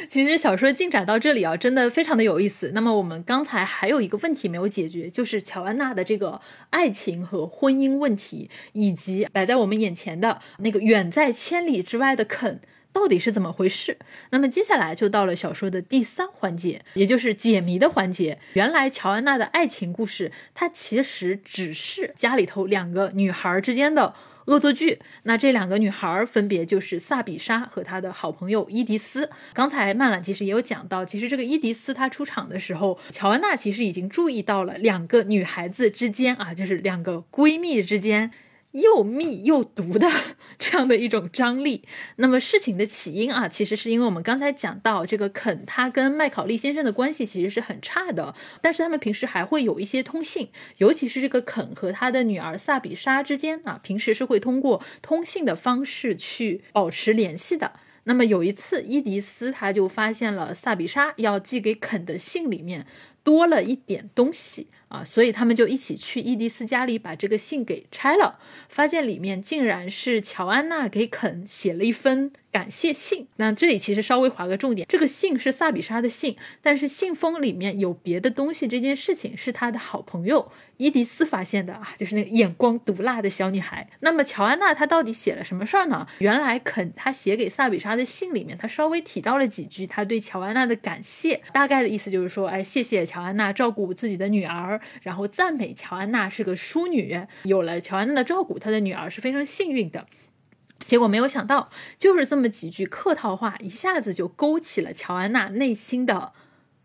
其实小说进展到这里啊，真的非常的有意思。那么我们刚才还有一个问题没有解决，就是乔安娜的这个爱情和婚姻问题，以及摆在我们眼前的那个远在千里之外的肯到底是怎么回事？那么接下来就到了小说的第三环节，也就是解谜的环节。原来乔安娜的爱情故事，它其实只是家里头两个女孩之间的恶作剧。那这两个女孩分别就是萨比莎和她的好朋友伊迪丝。刚才曼兰其实也有讲到，其实这个伊迪丝她出场的时候，乔安娜其实已经注意到了两个女孩子之间啊，就是两个闺蜜之间又密又毒的这样的一种张力。那么事情的起因啊，其实是因为我们刚才讲到这个肯他跟麦考利先生的关系其实是很差的，但是他们平时还会有一些通信，尤其是这个肯和他的女儿萨比莎之间啊，平时是会通过通信的方式去保持联系的。那么有一次伊迪丝他就发现了萨比莎要寄给肯的信里面多了一点东西啊，所以他们就一起去伊迪丝家里把这个信给拆了，发现里面竟然是乔安娜给肯写了一封感谢信。那这里其实稍微划个重点，这个信是萨比莎的信，但是信封里面有别的东西这件事情是她的好朋友伊迪丝发现的啊，就是那个眼光毒辣的小女孩。那么乔安娜她到底写了什么事儿呢？原来肯她写给萨比莎的信里面，她稍微提到了几句她对乔安娜的感谢，大概的意思就是说，哎，谢谢乔安娜照顾自己的女儿，然后赞美乔安娜是个淑女，有了乔安娜的照顾，她的女儿是非常幸运的。结果没有想到，就是这么几句客套话，一下子就勾起了乔安娜内心的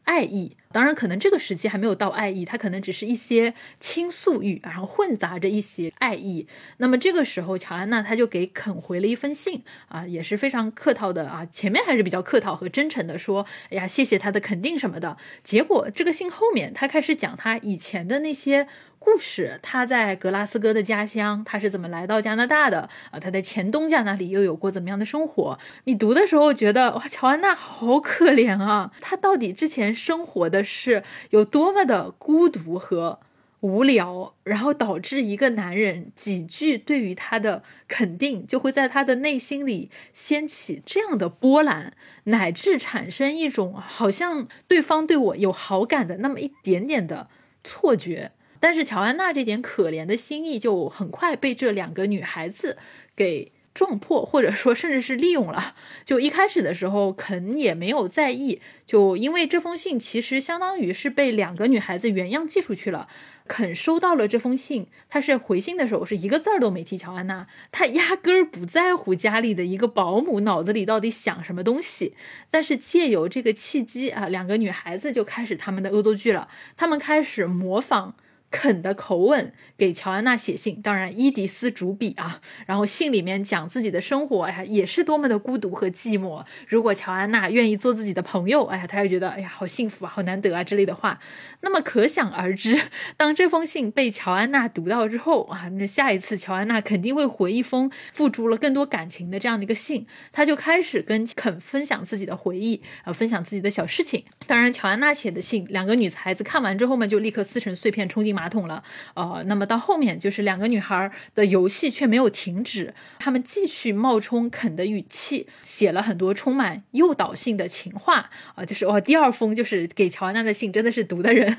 爱意。当然可能这个时期还没有到爱意，它可能只是一些倾诉欲，然后混杂着一些爱意。那么这个时候乔安娜她就给肯回了一封信啊，也是非常客套的啊，前面还是比较客套和真诚的说，哎呀，谢谢她的肯定什么的。结果这个信后面她开始讲她以前的那些故事，他在格拉斯哥的家乡，他是怎么来到加拿大的啊？他在前东家那里又有过怎么样的生活。你读的时候觉得，哇，乔安娜好可怜啊，她到底之前生活的是有多么的孤独和无聊，然后导致一个男人几句对于她的肯定，就会在她的内心里掀起这样的波澜，乃至产生一种好像对方对我有好感的那么一点点的错觉。但是乔安娜这点可怜的心意就很快被这两个女孩子给撞破，或者说甚至是利用了。就一开始的时候肯也没有在意，就因为这封信其实相当于是被两个女孩子原样寄出去了。肯收到了这封信，他是回信的时候是一个字儿都没提乔安娜，他压根儿不在乎家里的一个保姆脑子里到底想什么东西。但是借由这个契机啊，两个女孩子就开始他们的恶作剧了，他们开始模仿肯的口吻给乔安娜写信，当然伊迪丝主笔啊，然后信里面讲自己的生活，哎呀，也是多么的孤独和寂寞，如果乔安娜愿意做自己的朋友，哎呀，她就觉得哎呀好幸福啊，好难得啊之类的话。那么可想而知，当这封信被乔安娜读到之后啊，那下一次乔安娜肯定会回一封付出了更多感情的这样的一个信，她就开始跟肯分享自己的回忆啊，分享自己的小事情。当然乔安娜写的信，两个女孩子看完之后呢，就立刻撕成碎片冲进马桶了，呃，那么到后面就是两个女孩的游戏却没有停止，她们继续冒充肯的语气，写了很多充满诱导性的情话啊、呃，就是哇、哦，第二封就是给乔安娜的信，真的是读的人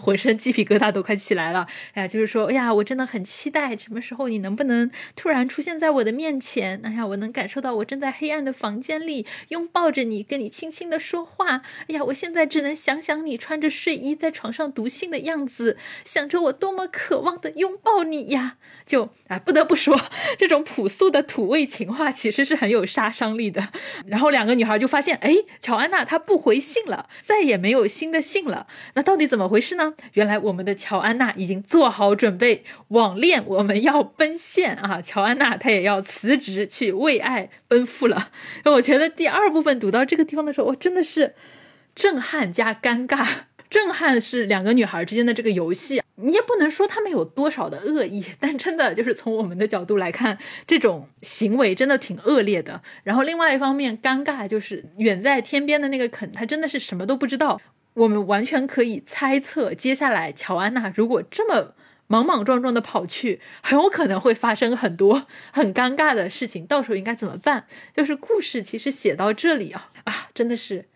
浑身鸡皮疙瘩都快起来了。哎呀，就是说，哎呀，我真的很期待什么时候你能不能突然出现在我的面前，哎呀，我能感受到我正在黑暗的房间里拥抱着你，跟你轻轻的说话，哎呀，我现在只能想想你穿着睡衣在床上读信的样子。想着我多么渴望的拥抱你呀，就哎，不得不说这种朴素的土味情话其实是很有杀伤力的。然后两个女孩就发现，哎，乔安娜她不回信了，再也没有新的信了，那到底怎么回事呢？原来我们的乔安娜已经做好准备，网恋我们要奔现啊！乔安娜她也要辞职去为爱奔赴了。我觉得第二部分读到这个地方的时候，我真的是震撼加尴尬。震撼是两个女孩之间的这个游戏，你也不能说她们有多少的恶意，但真的就是从我们的角度来看，这种行为真的挺恶劣的。然后另外一方面尴尬，就是远在天边的那个肯，他真的是什么都不知道。我们完全可以猜测，接下来乔安娜如果这么莽莽撞撞的跑去，很有可能会发生很多很尴尬的事情，到时候应该怎么办？就是故事其实写到这里啊啊，真的是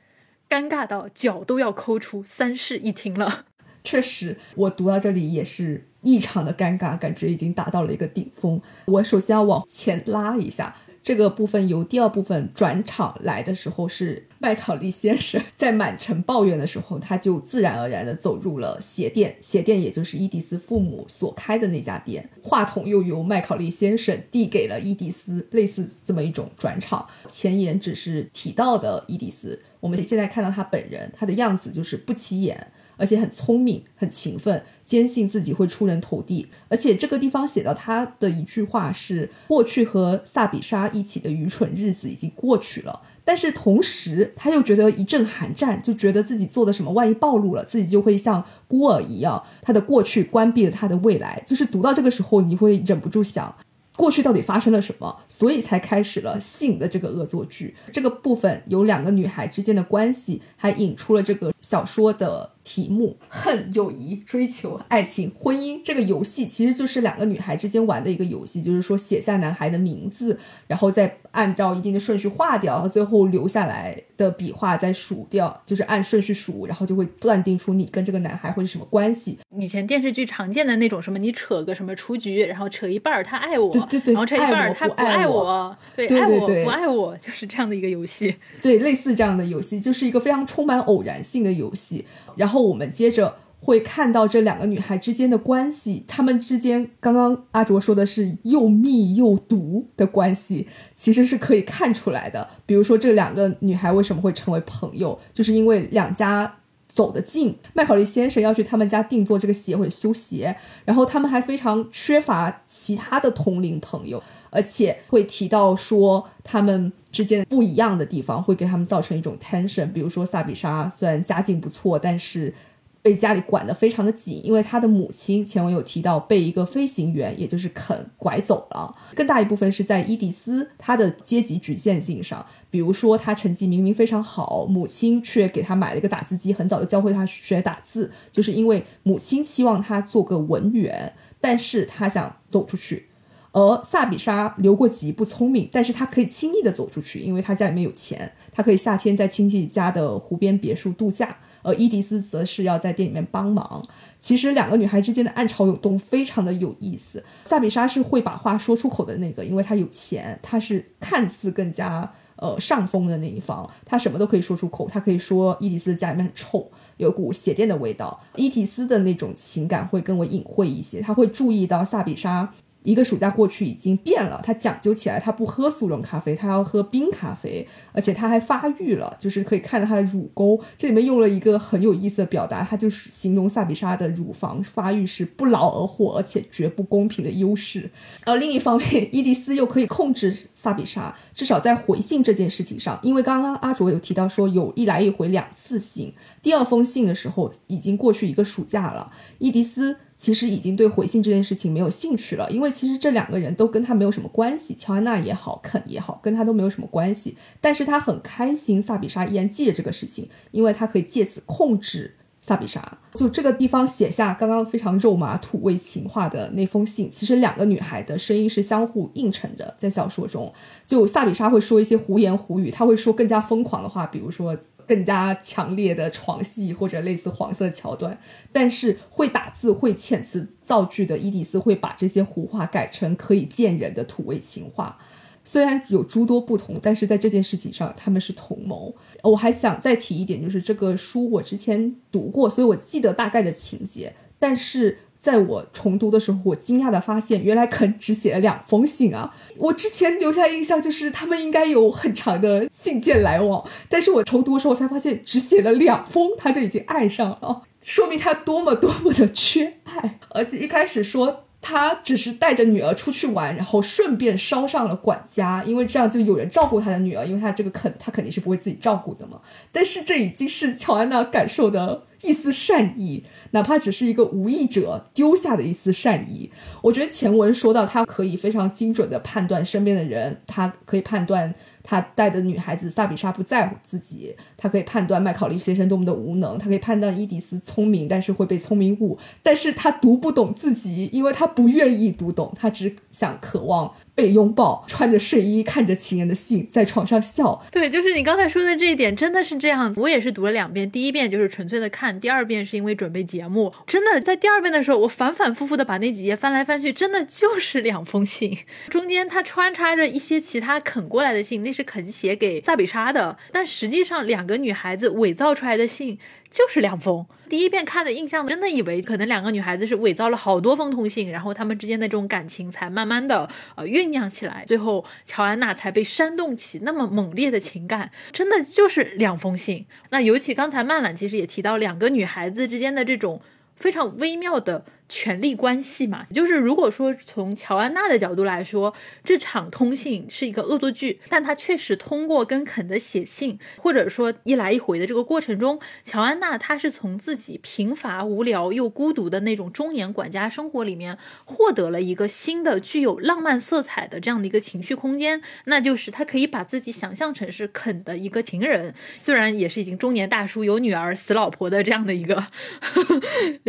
尴尬到脚都要抠出三室一厅了。确实，我读到这里也是异常的尴尬，感觉已经达到了一个顶峰。我首先要往前拉一下，这个部分由第二部分转场来的时候，是麦考利先生在满城抱怨的时候，他就自然而然地走入了鞋店，鞋店也就是伊迪丝父母所开的那家店，话筒又由麦考利先生递给了伊迪丝，类似这么一种转场。前言只是提到的伊迪丝，我们现在看到他本人，他的样子就是不起眼，而且很聪明，很勤奋，坚信自己会出人头地。而且这个地方写到他的一句话是，过去和萨比莎一起的愚蠢日子已经过去了，但是同时他又觉得一阵寒战，就觉得自己做的什么万一暴露了，自己就会像孤儿一样，他的过去关闭了他的未来。就是读到这个时候，你会忍不住想过去到底发生了什么，所以才开始了性的这个恶作剧。这个部分有两个女孩之间的关系，还引出了这个小说的题目，恨、友谊、追求、爱情、婚姻。这个游戏其实就是两个女孩之间玩的一个游戏，就是说写下男孩的名字，然后再按照一定的顺序画掉，最后留下来的笔画再数掉，就是按顺序数，然后就会断定出你跟这个男孩会是什么关系。以前电视剧常见的那种什么你扯个什么雏菊，然后扯一半他爱我，对对对，然后扯一半他不爱我，对，爱我不爱我，就是这样的一个游戏。对，类似这样的游戏，就是一个非常充满偶然性的游戏。然后我们接着会看到这两个女孩之间的关系，她们之间刚刚阿卓说的是又密又毒的关系，其实是可以看出来的。比如说这两个女孩为什么会成为朋友，就是因为两家走得近，麦考利先生要去他们家定做这个鞋或者修鞋，然后他们还非常缺乏其他的同龄朋友，而且会提到说他们之间不一样的地方会给他们造成一种 tension。 比如说萨比莎虽然家境不错，但是被家里管得非常的紧，因为他的母亲前文有提到被一个飞行员，也就是肯拐走了。更大一部分是在伊迪丝他的阶级局限性上，比如说他成绩明明非常好，母亲却给他买了一个打字机，很早就教会他学打字，就是因为母亲期望他做个文员，但是他想走出去。而萨比莎留过级，不聪明，但是她可以轻易的走出去，因为她家里面有钱，她可以夏天在亲戚家的湖边别墅度假。呃，伊迪丝则是要在店里面帮忙。其实两个女孩之间的暗潮涌动非常的有意思。萨比莎是会把话说出口的那个，因为她有钱，她是看似更加呃上风的那一方，她什么都可以说出口。她可以说伊迪丝家里面很臭，有股鞋店的味道。伊迪丝的那种情感会更为隐晦一些，她会注意到萨比莎一个暑假过去已经变了，他讲究起来，他不喝速溶咖啡，他要喝冰咖啡，而且他还发育了，就是可以看到他的乳沟。这里面用了一个很有意思的表达，他就是形容萨比莎的乳房发育是不劳而获而且绝不公平的优势。而另一方面，伊迪丝又可以控制萨比莎，至少在回信这件事情上，因为刚刚阿卓有提到说有一来一回两次信，第二封信的时候已经过去一个暑假了，伊迪丝其实已经对回信这件事情没有兴趣了，因为其实这两个人都跟他没有什么关系，乔安娜也好，肯也好，跟他都没有什么关系。但是他很开心萨比莎依然记着这个事情，因为他可以借此控制萨比莎。就这个地方写下刚刚非常肉麻土味情话的那封信，其实两个女孩的声音是相互映衬着。在小说中，就萨比莎会说一些胡言胡语，她会说更加疯狂的话，比如说更加强烈的床戏或者类似黄色桥段，但是会打字会遣词造句的伊迪丝会把这些胡话改成可以见人的土味情话。虽然有诸多不同，但是在这件事情上他们是同谋。我还想再提一点，就是这个书我之前读过，所以我记得大概的情节，但是在我重读的时候，我惊讶的发现原来肯只写了两封信啊！我之前留下印象就是他们应该有很长的信件来往，但是我重读的时候才发现只写了两封他就已经爱上了，说明他多么多么的缺爱。而且一开始说他只是带着女儿出去玩，然后顺便捎上了管家，因为这样就有人照顾他的女儿，因为他这个肯他肯定是不会自己照顾的嘛。但是这已经是乔安娜感受的一丝善意，哪怕只是一个无意者丢下的一丝善意。我觉得前文说到他可以非常精准的判断身边的人，他可以判断他带的女孩子萨比莎不在乎自己，他可以判断麦考利先生多么的无能，他可以判断伊迪丝聪明但是会被聪明误，但是他读不懂自己，因为他不愿意读懂，他只想渴望被拥抱，穿着睡衣看着情人的信在床上笑。对，就是你刚才说的这一点真的是这样，我也是读了两遍，第一遍就是纯粹的看，第二遍是因为准备节目。真的在第二遍的时候我反反复复的把那几页翻来翻去，真的就是两封信，中间他穿插着一些其他啃过来的信，那是肯写给萨比莎的，但实际上两个女孩子伪造出来的信就是两封。第一遍看的印象真的以为可能两个女孩子是伪造了好多封通信，然后她们之间的这种感情才慢慢的呃酝酿起来，最后乔安娜才被煽动起那么猛烈的情感，真的就是两封信。那尤其刚才曼兰其实也提到两个女孩子之间的这种非常微妙的权力关系嘛，就是如果说从乔安娜的角度来说，这场通信是一个恶作剧，但她确实通过跟肯的写信或者说一来一回的这个过程中，乔安娜她是从自己贫乏无聊又孤独的那种中年管家生活里面获得了一个新的具有浪漫色彩的这样的一个情绪空间，那就是她可以把自己想象成是肯的一个情人，虽然也是已经中年大叔有女儿死老婆的这样的一个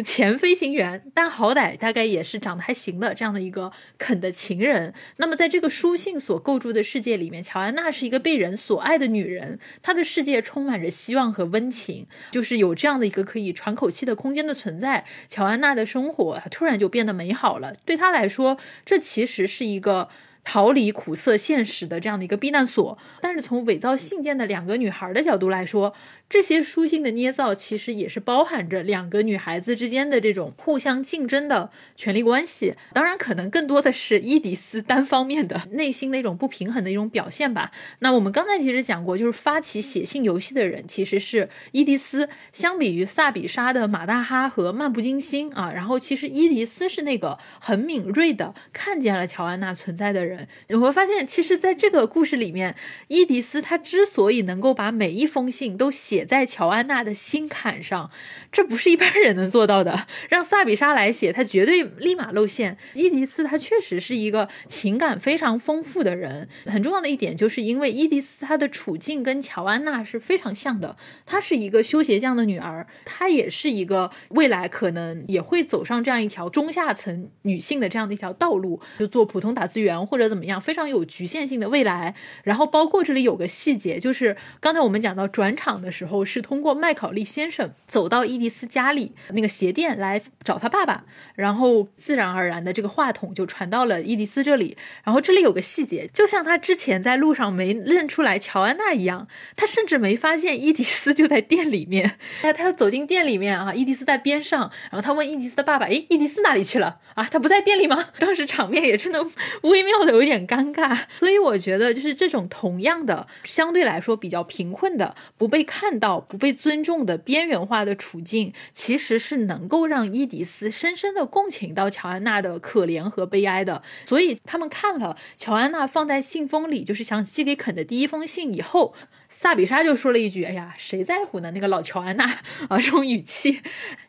前飞行员，但好歹大概也是长得还行的这样的一个肯的情人。那么在这个书信所构筑的世界里面，乔安娜是一个被人所爱的女人，她的世界充满着希望和温情，就是有这样的一个可以喘口气的空间的存在，乔安娜的生活突然就变得美好了。对她来说，这其实是一个逃离苦涩现实的这样的一个避难所，但是从伪造信件的两个女孩的角度来说，这些书信的捏造其实也是包含着两个女孩子之间的这种互相竞争的权力关系，当然可能更多的是伊迪丝单方面的内心的一种不平衡的一种表现吧。那我们刚才其实讲过，就是发起写信游戏的人其实是伊迪丝，相比于萨比莎的马大哈和漫不经心啊，然后其实伊迪丝是那个很敏锐的看见了乔安娜存在的人。你会发现其实在这个故事里面，伊迪丝她之所以能够把每一封信都写在乔安娜的心坎上，这不是一般人能做到的，让萨比莎来写她绝对立马露馅。伊迪丝她确实是一个情感非常丰富的人，很重要的一点就是因为伊迪丝她的处境跟乔安娜是非常像的，她是一个修鞋匠的女儿，她也是一个未来可能也会走上这样一条中下层女性的这样的一条道路，就做普通打字员或者怎么样，非常有局限性的未来。然后包括这里有个细节，就是刚才我们讲到转场的时候是通过麦考利先生走到伊迪丝家里那个鞋店来找他爸爸，然后自然而然的这个话筒就传到了伊迪丝这里。然后这里有个细节，就像他之前在路上没认出来乔安娜一样，他甚至没发现伊迪丝就在店里面。他他走进店里面啊，伊迪丝在边上，然后他问伊迪丝的爸爸，诶，伊迪丝哪里去了啊？他不在店里吗？当时场面也真的微妙的有点尴尬。所以我觉得就是这种同样的相对来说比较贫困的、不被看到、不被尊重的边缘化的处境，其实是能够让伊迪丝深深的共情到乔安娜的可怜和悲哀的。所以他们看了乔安娜放在信封里，就是想寄给肯的第一封信以后，萨比莎就说了一句，哎呀谁在乎呢，那个老乔安娜啊，这种语气。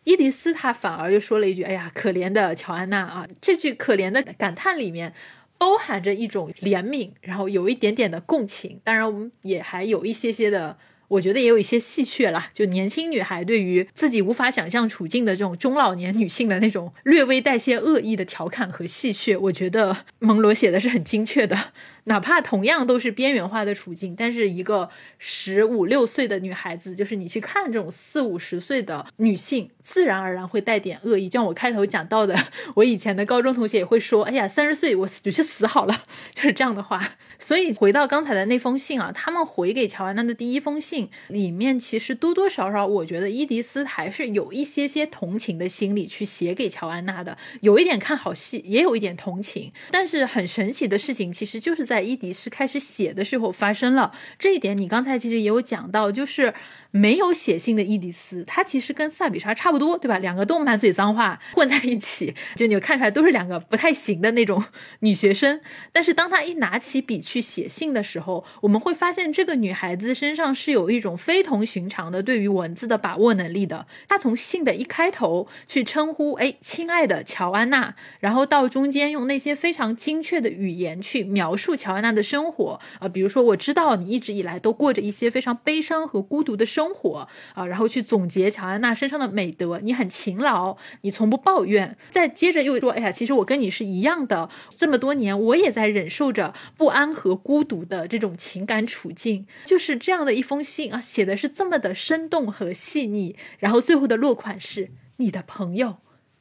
伊迪丝她反而就说了一句，哎呀可怜的乔安娜啊，这句可怜的感叹里面包含着一种怜悯，然后有一点点的共情，当然我们也还有一些些的，我觉得也有一些戏谑啦，就年轻女孩对于自己无法想象处境的这种中老年女性的那种略微带些恶意的调侃和戏谑，我觉得蒙罗写的是很精确的。哪怕同样都是边缘化的处境，但是一个十五六岁的女孩子，就是你去看这种四五十岁的女性，自然而然会带点恶意。就像我开头讲到的，我以前的高中同学也会说，哎呀三十岁我就去死好了，就是这样的话。所以回到刚才的那封信啊，他们回给乔安娜的第一封信里面，其实多多少少我觉得伊迪丝还是有一些些同情的心理去写给乔安娜的，有一点看好戏，也有一点同情。但是很神奇的事情其实就是在伊迪丝开始写的时候发生了，这一点你刚才其实也有讲到，就是没有写信的伊迪丝，她其实跟萨比莎差不多，对吧？两个都满嘴脏话混在一起，就你看出来都是两个不太行的那种女学生。但是当她一拿起笔去写信的时候，我们会发现这个女孩子身上是有一种非同寻常的对于文字的把握能力的。她从信的一开头去称呼，哎，亲爱的乔安娜，然后到中间用那些非常精确的语言去描述乔安娜的生活啊、呃，比如说我知道你一直以来都过着一些非常悲伤和孤独的生活生活啊，然后去总结乔安娜身上的美德，你很勤劳，你从不抱怨。再接着又说，哎呀，其实我跟你是一样的，这么多年我也在忍受着不安和孤独的这种情感处境。就是这样的一封信啊，写的是这么的生动和细腻，然后最后的落款是你的朋友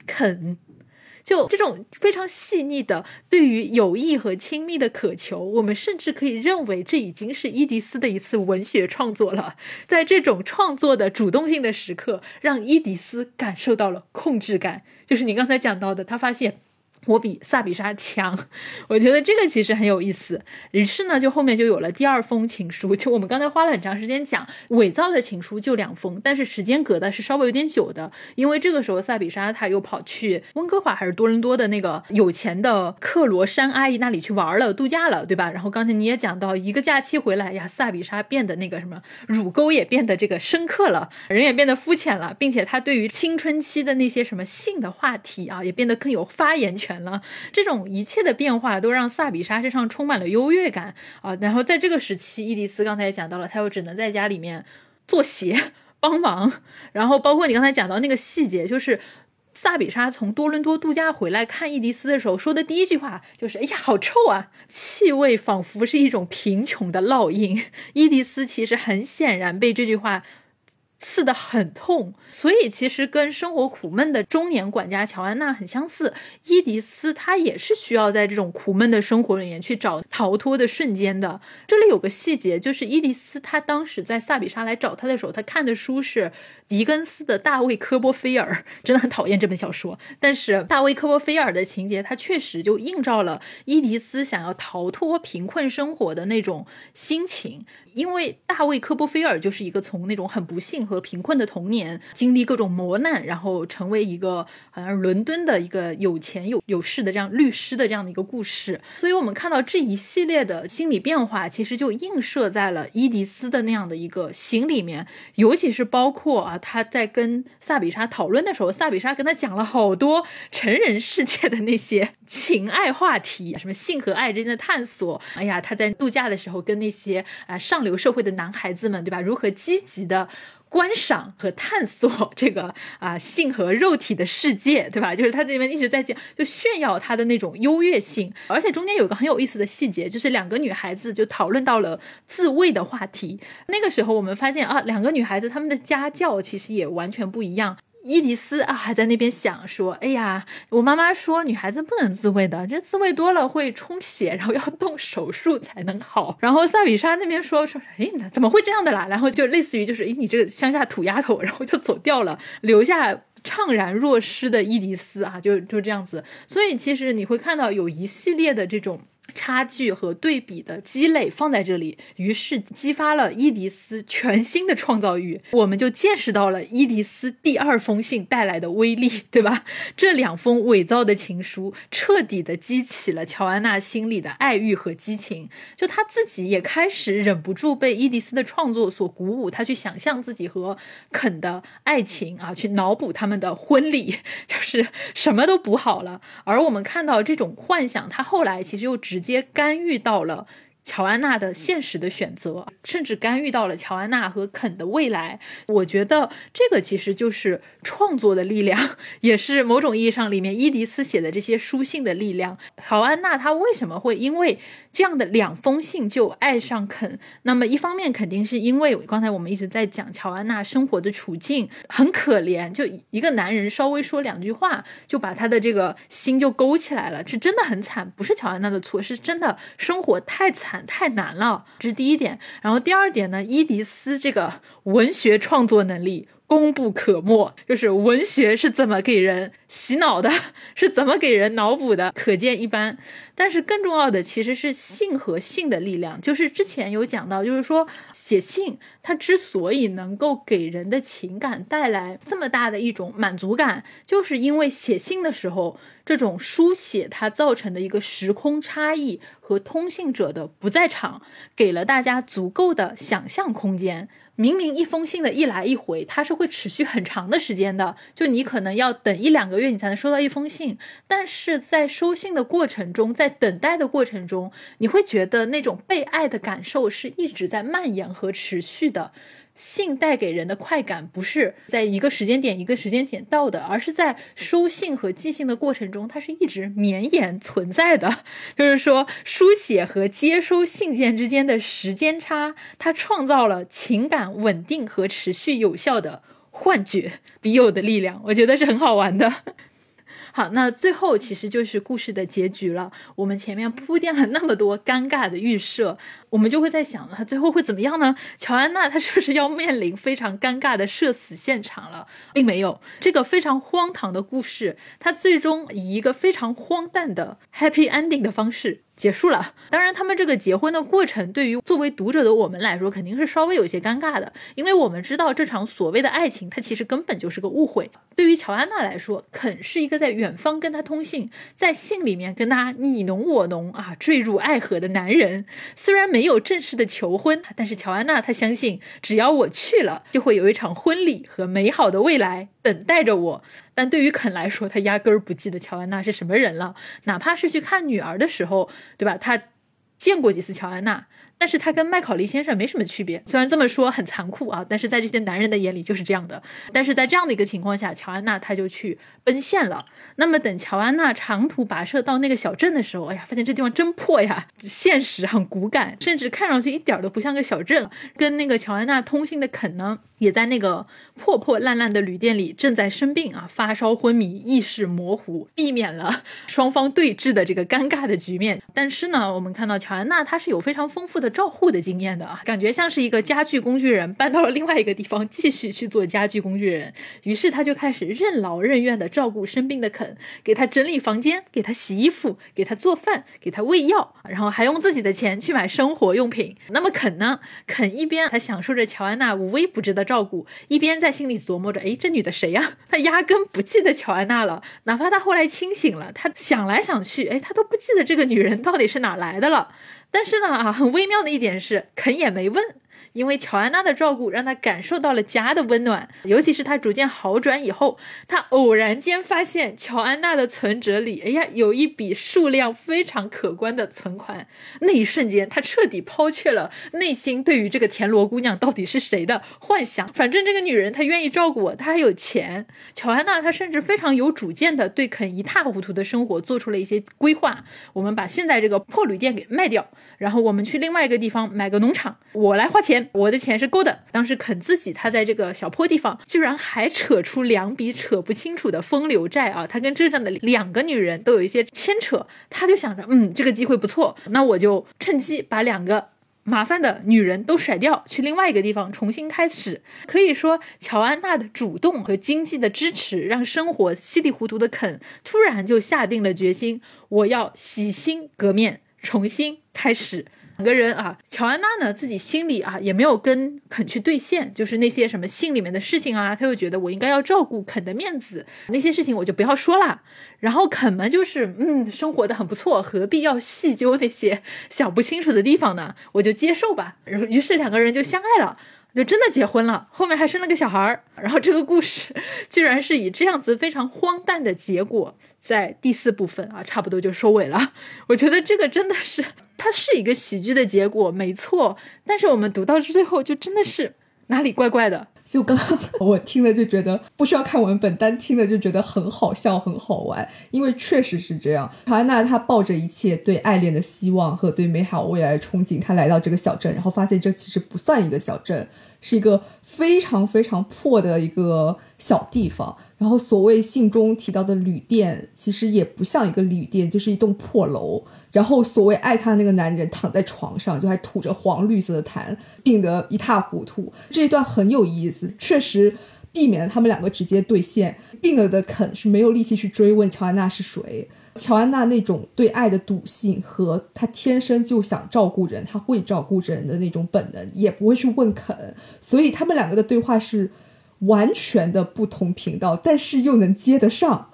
肯。就这种非常细腻的对于友谊和亲密的渴求，我们甚至可以认为这已经是伊迪丝的一次文学创作了。在这种创作的主动性的时刻，让伊迪丝感受到了控制感，就是你刚才讲到的，他发现我比萨比莎强，我觉得这个其实很有意思。于是呢，就后面就有了第二封情书，就我们刚才花了很长时间讲伪造的情书就两封，但是时间隔的是稍微有点久的，因为这个时候萨比莎她又跑去温哥华还是多伦多的那个有钱的克罗山阿姨那里去玩了，度假了，对吧？然后刚才你也讲到一个假期回来呀，萨比莎变得那个什么乳沟也变得这个深刻了，人也变得肤浅了，并且她对于青春期的那些什么性的话题啊，也变得更有发言权了。这种一切的变化都让萨比莎身上充满了优越感啊！然后在这个时期，伊迪丝刚才也讲到了，她又只能在家里面做鞋帮忙，然后包括你刚才讲到那个细节，就是萨比莎从多伦多度假回来看伊迪丝的时候说的第一句话就是，哎呀好臭啊，气味仿佛是一种贫穷的烙印。伊迪丝其实很显然被这句话刺得很痛，所以其实跟生活苦闷的中年管家乔安娜很相似，伊迪丝她也是需要在这种苦闷的生活里面去找逃脱的瞬间的。这里有个细节，就是伊迪丝她当时在萨比莎来找她的时候，她看的书是狄更斯的《大卫科波菲尔》，真的很讨厌这本小说，但是大卫科波菲尔的情节它确实就映照了伊迪丝想要逃脱贫困生活的那种心情。因为大卫科波菲尔就是一个从那种很不幸和贫困的童年经历各种磨难，然后成为一个好像伦敦的一个有钱有有势的这样律师的这样的一个故事。所以我们看到这一系列的心理变化其实就映射在了伊迪丝的那样的一个心里面，尤其是包括啊他在跟萨比莎讨论的时候，萨比莎跟他讲了好多成人世界的那些情爱话题，什么性和爱之间的探索，哎呀他在度假的时候跟那些啊上流社会的男孩子们，对吧，如何积极的观赏和探索这个啊性和肉体的世界，对吧？就是他这里面一直在讲，就炫耀他的那种优越性。而且中间有一个很有意思的细节，就是两个女孩子就讨论到了自慰的话题。那个时候我们发现啊，两个女孩子她们的家教其实也完全不一样。伊迪丝啊，还在那边想说，哎呀，我妈妈说女孩子不能自慰的，这自慰多了会充血，然后要动手术才能好。然后萨比莎那边说说，哎，怎么会这样的啦？然后就类似于就是，哎，你这个乡下土丫头，然后就走掉了，留下怅然若失的伊迪丝啊，就就这样子。所以其实你会看到有一系列的这种差距和对比的积累放在这里，于是激发了伊迪丝全新的创造欲，我们就见识到了伊迪丝第二封信带来的威力，对吧？这两封伪造的情书彻底的激起了乔安娜心里的爱欲和激情，就她自己也开始忍不住被伊迪丝的创作所鼓舞，她去想象自己和肯的爱情啊，去脑补他们的婚礼，就是什么都补好了。而我们看到这种幻想，她后来其实又直直接干预到了乔安娜的现实的选择，甚至干预到了乔安娜和肯的未来。我觉得这个其实就是创作的力量，也是某种意义上里面伊迪丝写的这些书信的力量。乔安娜她为什么会因为这样的两封信就爱上肯？那么一方面肯定是因为刚才我们一直在讲乔安娜生活的处境很可怜，就一个男人稍微说两句话就把她的这个心就勾起来了，是真的很惨，不是乔安娜的错，是真的生活太惨太难了，这是第一点。然后第二点呢，伊迪丝这个文学创作能力功不可没，就是文学是怎么给人洗脑的，是怎么给人脑补的，可见一斑。但是更重要的其实是性和性的力量，就是之前有讲到，就是说写信它之所以能够给人的情感带来这么大的一种满足感，就是因为写信的时候这种书写它造成的一个时空差异和通信者的不在场，给了大家足够的想象空间。明明一封信的一来一回它是会持续很长的时间的，就你可能要等一两个月你才能收到一封信，但是在收信的过程中，在等待的过程中，你会觉得那种被爱的感受是一直在蔓延和持续的。信带给人的快感不是在一个时间点一个时间点到的，而是在收信和寄信的过程中它是一直绵延存在的。就是说书写和接收信件之间的时间差，它创造了情感稳定和持续有效的幻觉，笔友的力量，我觉得是很好玩的。好，那最后其实就是故事的结局了。我们前面铺垫了那么多尴尬的预设，我们就会在想了，最后会怎么样呢？乔安娜她是不是要面临非常尴尬的社死现场了？并没有，这个非常荒唐的故事，它最终以一个非常荒诞的 happy ending 的方式结束了。当然他们这个结婚的过程对于作为读者的我们来说肯定是稍微有些尴尬的，因为我们知道这场所谓的爱情它其实根本就是个误会。对于乔安娜来说，肯是一个在远方跟她通信，在信里面跟她你侬我侬啊，坠入爱河的男人。虽然没有正式的求婚，但是乔安娜她相信只要我去了就会有一场婚礼和美好的未来等待着我。但对于肯来说，他压根儿不记得乔安娜是什么人了，哪怕是去看女儿的时候，对吧，他见过几次乔安娜，但是他跟麦考利先生没什么区别。虽然这么说很残酷啊，但是在这些男人的眼里就是这样的。但是在这样的一个情况下，乔安娜他就去奔现了。那么等乔安娜长途跋涉到那个小镇的时候，哎呀，发现这地方真破呀，现实很骨感，甚至看上去一点都不像个小镇。跟那个乔安娜通信的肯呢，也在那个破破烂烂的旅店里正在生病啊，发烧昏迷，意识模糊，避免了双方对峙的这个尴尬的局面。但是呢，我们看到乔安娜她是有非常丰富的照护的经验的啊，感觉像是一个家具工具人搬到了另外一个地方继续去做家具工具人。于是她就开始任劳任怨的照顾生病的肯，给他整理房间，给他洗衣服，给他做饭，给他喂药，然后还用自己的钱去买生活用品。那么肯呢，肯一边还享受着乔安娜无微不至的照顾，一边在心里琢磨着，诶，这女的谁呀？她压根不记得乔安娜了，哪怕她后来清醒了，她想来想去，诶，她都不记得这个女人到底是哪来的了。但是呢啊，很微妙的一点是，肯也没问，因为乔安娜的照顾让她感受到了家的温暖，尤其是她逐渐好转以后，她偶然间发现乔安娜的存折里，哎呀，有一笔数量非常可观的存款。那一瞬间，她彻底抛却了内心对于这个田螺姑娘到底是谁的幻想。反正这个女人她愿意照顾我，她还有钱。乔安娜她甚至非常有主见的对肯一塌糊涂的生活做出了一些规划。我们把现在这个破旅店给卖掉，然后我们去另外一个地方买个农场，我来花钱，我的钱是够的。当时肯自己他在这个小坡地方居然还扯出两笔扯不清楚的风流债啊，他跟镇上的两个女人都有一些牵扯。他就想着嗯，这个机会不错，那我就趁机把两个麻烦的女人都甩掉，去另外一个地方重新开始。可以说乔安娜的主动和经济的支持让生活稀里糊涂的肯突然就下定了决心，我要洗心革面，重新开始。两个人啊，乔安娜呢自己心里啊也没有跟肯去兑现，就是那些什么信里面的事情啊，她又觉得我应该要照顾肯的面子，那些事情我就不要说了。然后肯嘛就是嗯，生活的很不错，何必要细究那些想不清楚的地方呢，我就接受吧。于是两个人就相爱了，就真的结婚了，后面还生了个小孩。然后这个故事居然是以这样子非常荒诞的结果在第四部分啊差不多就收尾了。我觉得这个真的是，它是一个喜剧的结果没错，但是我们读到最后就真的是哪里怪怪的。就刚刚我听了就觉得不需要看文本，单听了就觉得很好笑很好玩，因为确实是这样。乔安娜她抱着一切对爱恋的希望和对美好未来的憧憬，她来到这个小镇，然后发现这其实不算一个小镇，是一个非常非常破的一个小地方。然后所谓信中提到的旅店其实也不像一个旅店，就是一栋破楼。然后所谓爱他那个男人躺在床上，就还吐着黄绿色的痰，病得一塌糊涂。这一段很有意思，确实避免了他们两个直接兑现。病了的肯是没有力气去追问乔安娜是谁，乔安娜那种对爱的笃信和她天生就想照顾人，她会照顾人的那种本能也不会去问肯，所以他们两个的对话是完全的不同频道，但是又能接得上。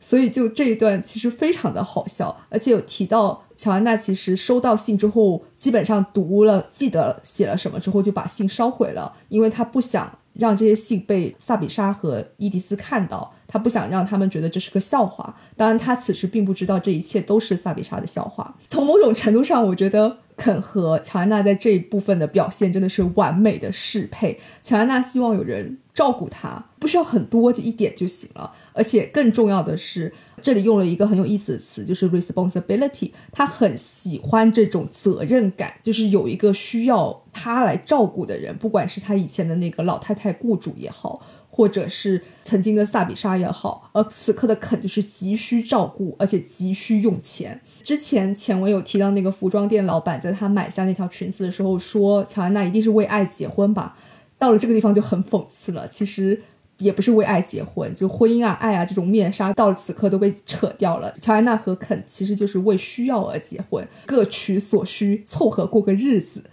所以就这一段其实非常的好笑。而且有提到乔安娜其实收到信之后基本上读了记得写了什么之后就把信烧毁了，因为她不想让这些信被萨比莎和伊迪斯看到，他不想让他们觉得这是个笑话。当然他此时并不知道这一切都是萨比莎的笑话。从某种程度上我觉得肯和乔安娜在这一部分的表现真的是完美的适配。乔安娜希望有人照顾她，不需要很多，就一点就行了。而且更重要的是这里用了一个很有意思的词，就是 responsibility， 她很喜欢这种责任感，就是有一个需要她来照顾的人，不管是她以前的那个老太太雇主也好，或者是曾经的萨比莎也好。而此刻的肯就是急需照顾，而且急需用钱。之前前文有提到那个服装店老板在他买下那条裙子的时候说乔安娜一定是为爱结婚吧，到了这个地方就很讽刺了，其实也不是为爱结婚，就婚姻啊爱啊这种面纱到了此刻都被扯掉了。乔安娜和肯其实就是为需要而结婚，各取所需，凑合过个日子。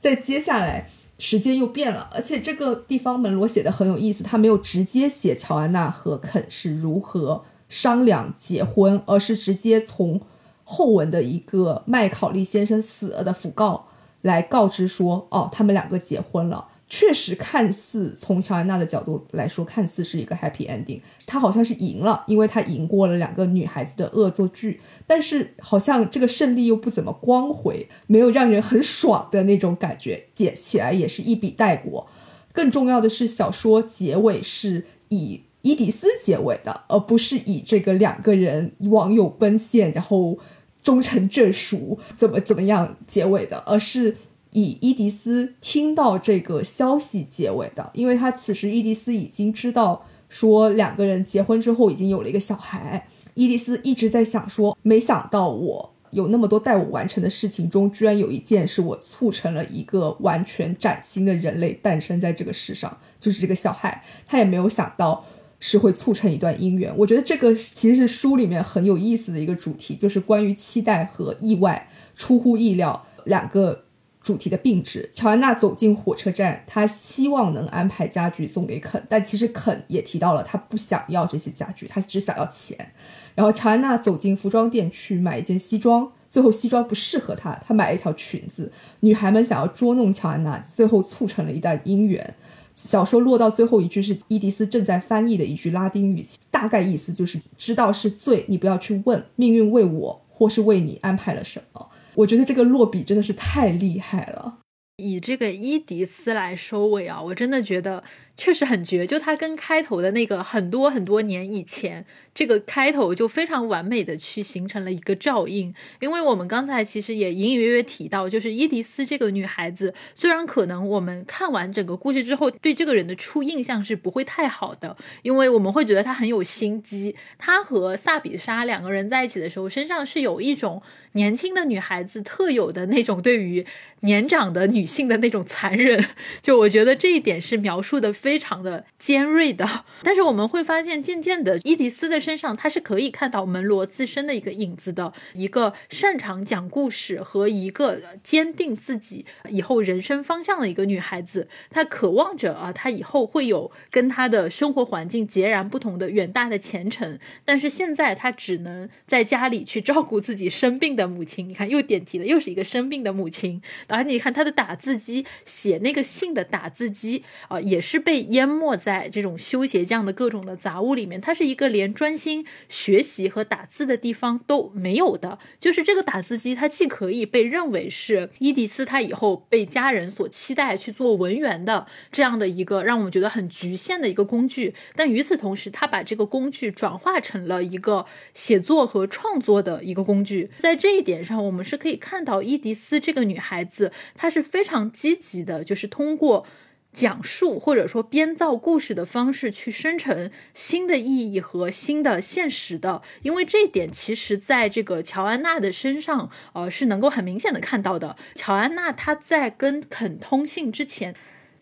在接下来时间又变了，而且这个地方门罗写的很有意思，他没有直接写乔安娜和肯是如何商量结婚，而是直接从后文的一个麦考利先生死了的讣告来告知说哦，他们两个结婚了。确实看似从乔安娜的角度来说看似是一个 happy ending， 她好像是赢了，因为她赢过了两个女孩子的恶作剧，但是好像这个胜利又不怎么光辉，没有让人很爽的那种感觉，解起来也是一笔带过。更重要的是小说结尾是以伊迪丝结尾的，而不是以这个两个人网友奔现然后终成眷属怎么怎么样结尾的，而是以伊迪丝听到这个消息结尾的。因为他此时伊迪丝已经知道说两个人结婚之后已经有了一个小孩，伊迪丝一直在想说没想到我有那么多待我完成的事情中居然有一件是我促成了一个完全崭新的人类诞生在这个世上，就是这个小孩。他也没有想到是会促成一段姻缘。我觉得这个其实是书里面很有意思的一个主题，就是关于期待和意外出乎意料两个主题的并置。乔安娜走进火车站，她希望能安排家具送给肯，但其实肯也提到了他不想要这些家具，他只想要钱。然后乔安娜走进服装店去买一件西装，最后西装不适合她，她买了一条裙子。女孩们想要捉弄乔安娜，最后促成了一段姻缘。小说落到最后一句是伊迪丝正在翻译的一句拉丁语，大概意思就是知道是罪，你不要去问，命运为我或是为你安排了什么。我觉得这个落笔真的是太厉害了。以这个伊迪丝来收尾啊，我真的觉得确实很绝，就它跟开头的那个很多很多年以前这个开头就非常完美的去形成了一个照应。因为我们刚才其实也隐隐约约提到，就是伊迪丝这个女孩子，虽然可能我们看完整个故事之后对这个人的初印象是不会太好的，因为我们会觉得她很有心机。她和萨比莎两个人在一起的时候，身上是有一种年轻的女孩子特有的那种对于年长的女性的那种残忍，就我觉得这一点是描述的非常的尖锐的。但是我们会发现渐渐的伊迪丝的身上她是可以看到门罗自身的一个影子的，一个擅长讲故事和一个坚定自己以后人生方向的一个女孩子。她渴望着啊，她以后会有跟她的生活环境截然不同的远大的前程，但是现在她只能在家里去照顾自己生病的母亲。你看又点题了，又是一个生病的母亲。而你看她的打字机，写那个信的打字机、呃、也是被淹没在这种修鞋匠的各种的杂物里面。它是一个连专心学习和打字的地方都没有的，就是这个打字机它既可以被认为是伊迪丝她以后被家人所期待去做文员的这样的一个让我们觉得很局限的一个工具，但与此同时她把这个工具转化成了一个写作和创作的一个工具。在这一点上我们是可以看到伊迪丝这个女孩子她是非常积极的，就是通过讲述或者说编造故事的方式去生成新的意义和新的现实的。因为这一点其实在这个乔安娜的身上呃，是能够很明显的看到的。乔安娜她在跟肯通信之前，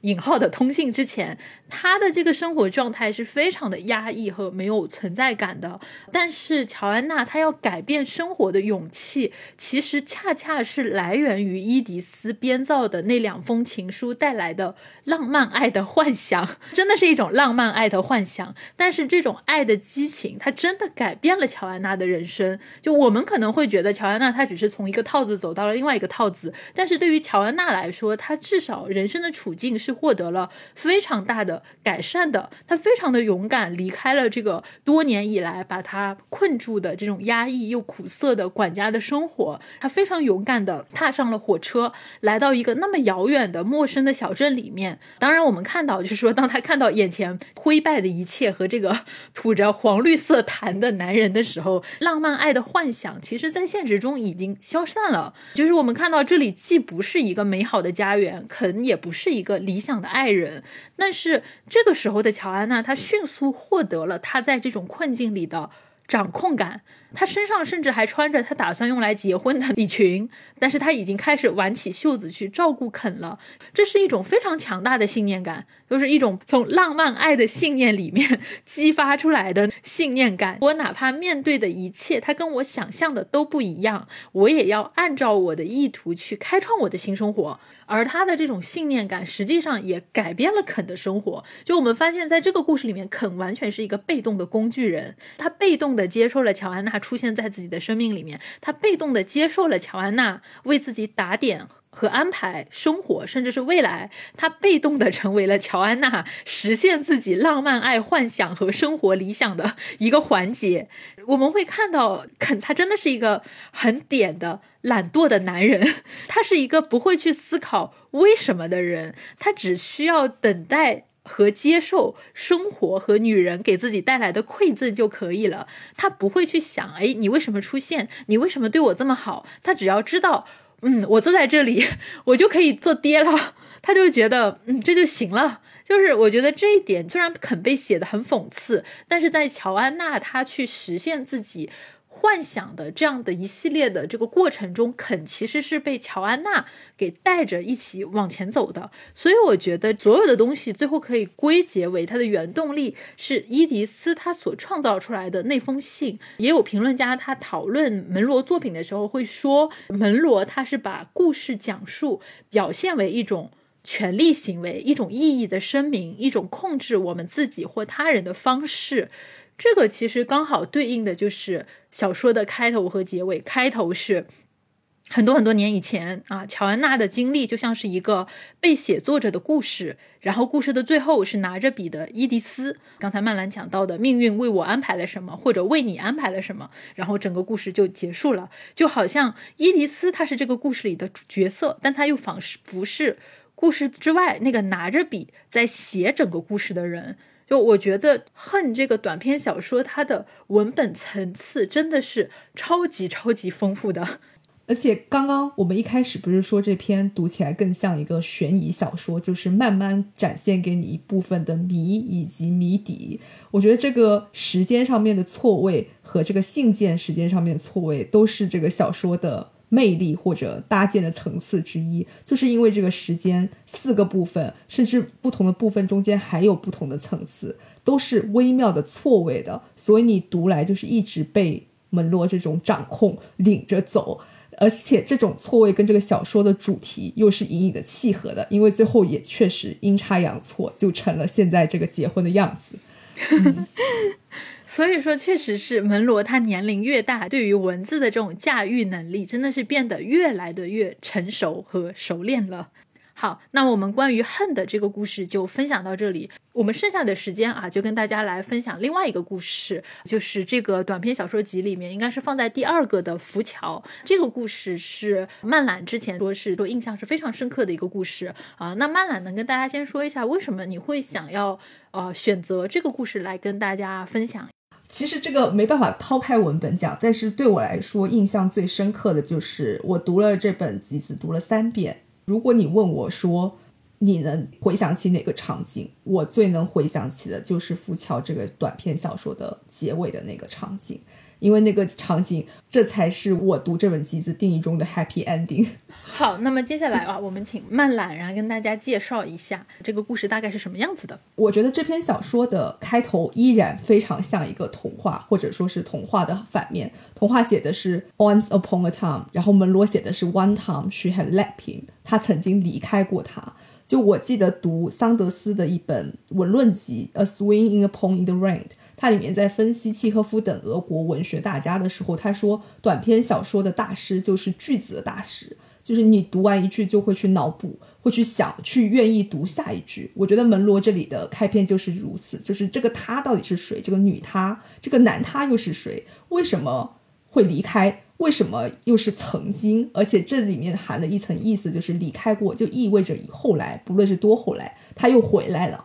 引号的通信之前，她的这个生活状态是非常的压抑和没有存在感的，但是乔安娜她要改变生活的勇气其实恰恰是来源于伊迪丝编造的那两封情书带来的浪漫爱的幻想。真的是一种浪漫爱的幻想，但是这种爱的激情它真的改变了乔安娜的人生。就我们可能会觉得乔安娜她只是从一个套子走到了另外一个套子，但是对于乔安娜来说，她至少人生的处境是获得了非常大的改善的。他非常的勇敢，离开了这个多年以来把他困住的这种压抑又苦涩的管家的生活，他非常勇敢的踏上了火车，来到一个那么遥远的陌生的小镇里面。当然我们看到就是说，当他看到眼前灰败的一切和这个吐着黄绿色痰的男人的时候，浪漫爱的幻想其实在现实中已经消散了。就是我们看到这里既不是一个美好的家园，肯也不是一个理理想的爱人，但是这个时候的乔安娜她迅速获得了她在这种困境里的掌控感。她身上甚至还穿着她打算用来结婚的礼裙，但是她已经开始挽起袖子去照顾肯了。这是一种非常强大的信念感，就是一种从浪漫爱的信念里面激发出来的信念感。我哪怕面对的一切它跟我想象的都不一样，我也要按照我的意图去开创我的新生活。而他的这种信念感实际上也改变了肯的生活。就我们发现在这个故事里面，肯完全是一个被动的工具人，他被动的接受了乔安娜出现在自己的生命里面，他被动的接受了乔安娜为自己打点和安排生活甚至是未来，他被动的成为了乔安娜实现自己浪漫爱幻想和生活理想的一个环节。我们会看到肯他真的是一个很点的懒惰的男人，他是一个不会去思考为什么的人，他只需要等待和接受生活和女人给自己带来的馈赠就可以了。他不会去想，哎，你为什么出现？你为什么对我这么好？他只要知道嗯，我坐在这里我就可以做爹了，他就觉得嗯，这就行了。就是我觉得这一点虽然肯被写得很讽刺，但是在乔安娜她去实现自己幻想的这样的一系列的这个过程中，肯其实是被乔安娜给带着一起往前走的。所以我觉得所有的东西最后可以归结为它的原动力是伊迪丝她所创造出来的那封信。也有评论家他讨论门罗作品的时候会说，门罗他是把故事讲述表现为一种权力行为，一种意义的声明，一种控制我们自己或他人的方式。这个其实刚好对应的就是小说的开头和结尾。开头是很多很多年以前啊，乔安娜的经历就像是一个被写作者的故事，然后故事的最后是拿着笔的伊迪丝。刚才曼兰讲到的命运为我安排了什么，或者为你安排了什么，然后整个故事就结束了。就好像伊迪丝她是这个故事里的角色，但她又仿佛是故事之外那个拿着笔在写整个故事的人。就我觉得《恨》这个短篇小说，它的文本层次真的是超级超级丰富的。而且刚刚我们一开始不是说这篇读起来更像一个悬疑小说，就是慢慢展现给你一部分的谜以及谜底。我觉得这个时间上面的错位和这个信件时间上面的错位都是这个小说的魅力或者搭建的层次之一，就是因为这个时间四个部分甚至不同的部分中间还有不同的层次，都是微妙的错位的，所以你读来就是一直被门罗这种掌控领着走。而且这种错位跟这个小说的主题又是隐隐的契合的，因为最后也确实阴差阳错就成了现在这个结婚的样子、嗯、所以说确实是门罗他年龄越大，对于文字的这种驾驭能力真的是变得越来的越成熟和熟练了。好，那我们关于恨的这个故事就分享到这里，我们剩下的时间啊，就跟大家来分享另外一个故事，就是这个短篇小说集里面应该是放在第二个的浮桥。这个故事是曼兰之前说是说印象是非常深刻的一个故事啊。那曼兰能跟大家先说一下为什么你会想要呃选择这个故事来跟大家分享？其实这个没办法抛开文本讲，但是对我来说印象最深刻的就是我读了这本集子读了三遍。如果你问我说你能回想起哪个场景，我最能回想起的就是浮桥这个短篇小说的结尾的那个场景，因为那个场景这才是我读这本集子定义中的 happy ending。 好，那么接下来啊，我们请曼兰然后跟大家介绍一下这个故事大概是什么样子的。我觉得这篇小说的开头依然非常像一个童话，或者说是童话的反面。童话写的是 once upon a time， 然后门罗写的是 one time she had left him， 她曾经离开过他。就我记得读桑德斯的一本文论集 A Swing in a Pond in the Rain， 它里面在分析契诃夫等俄国文学大家的时候，他说短篇小说的大师就是句子的大师，就是你读完一句就会去脑补，会去想，去愿意读下一句。我觉得门罗这里的开篇就是如此，就是这个他到底是谁，这个女他，这个男他又是谁，为什么会离开，为什么又是曾经？而且这里面含了一层意思，就是离开过就意味着以后来，不论是多后来，他又回来了。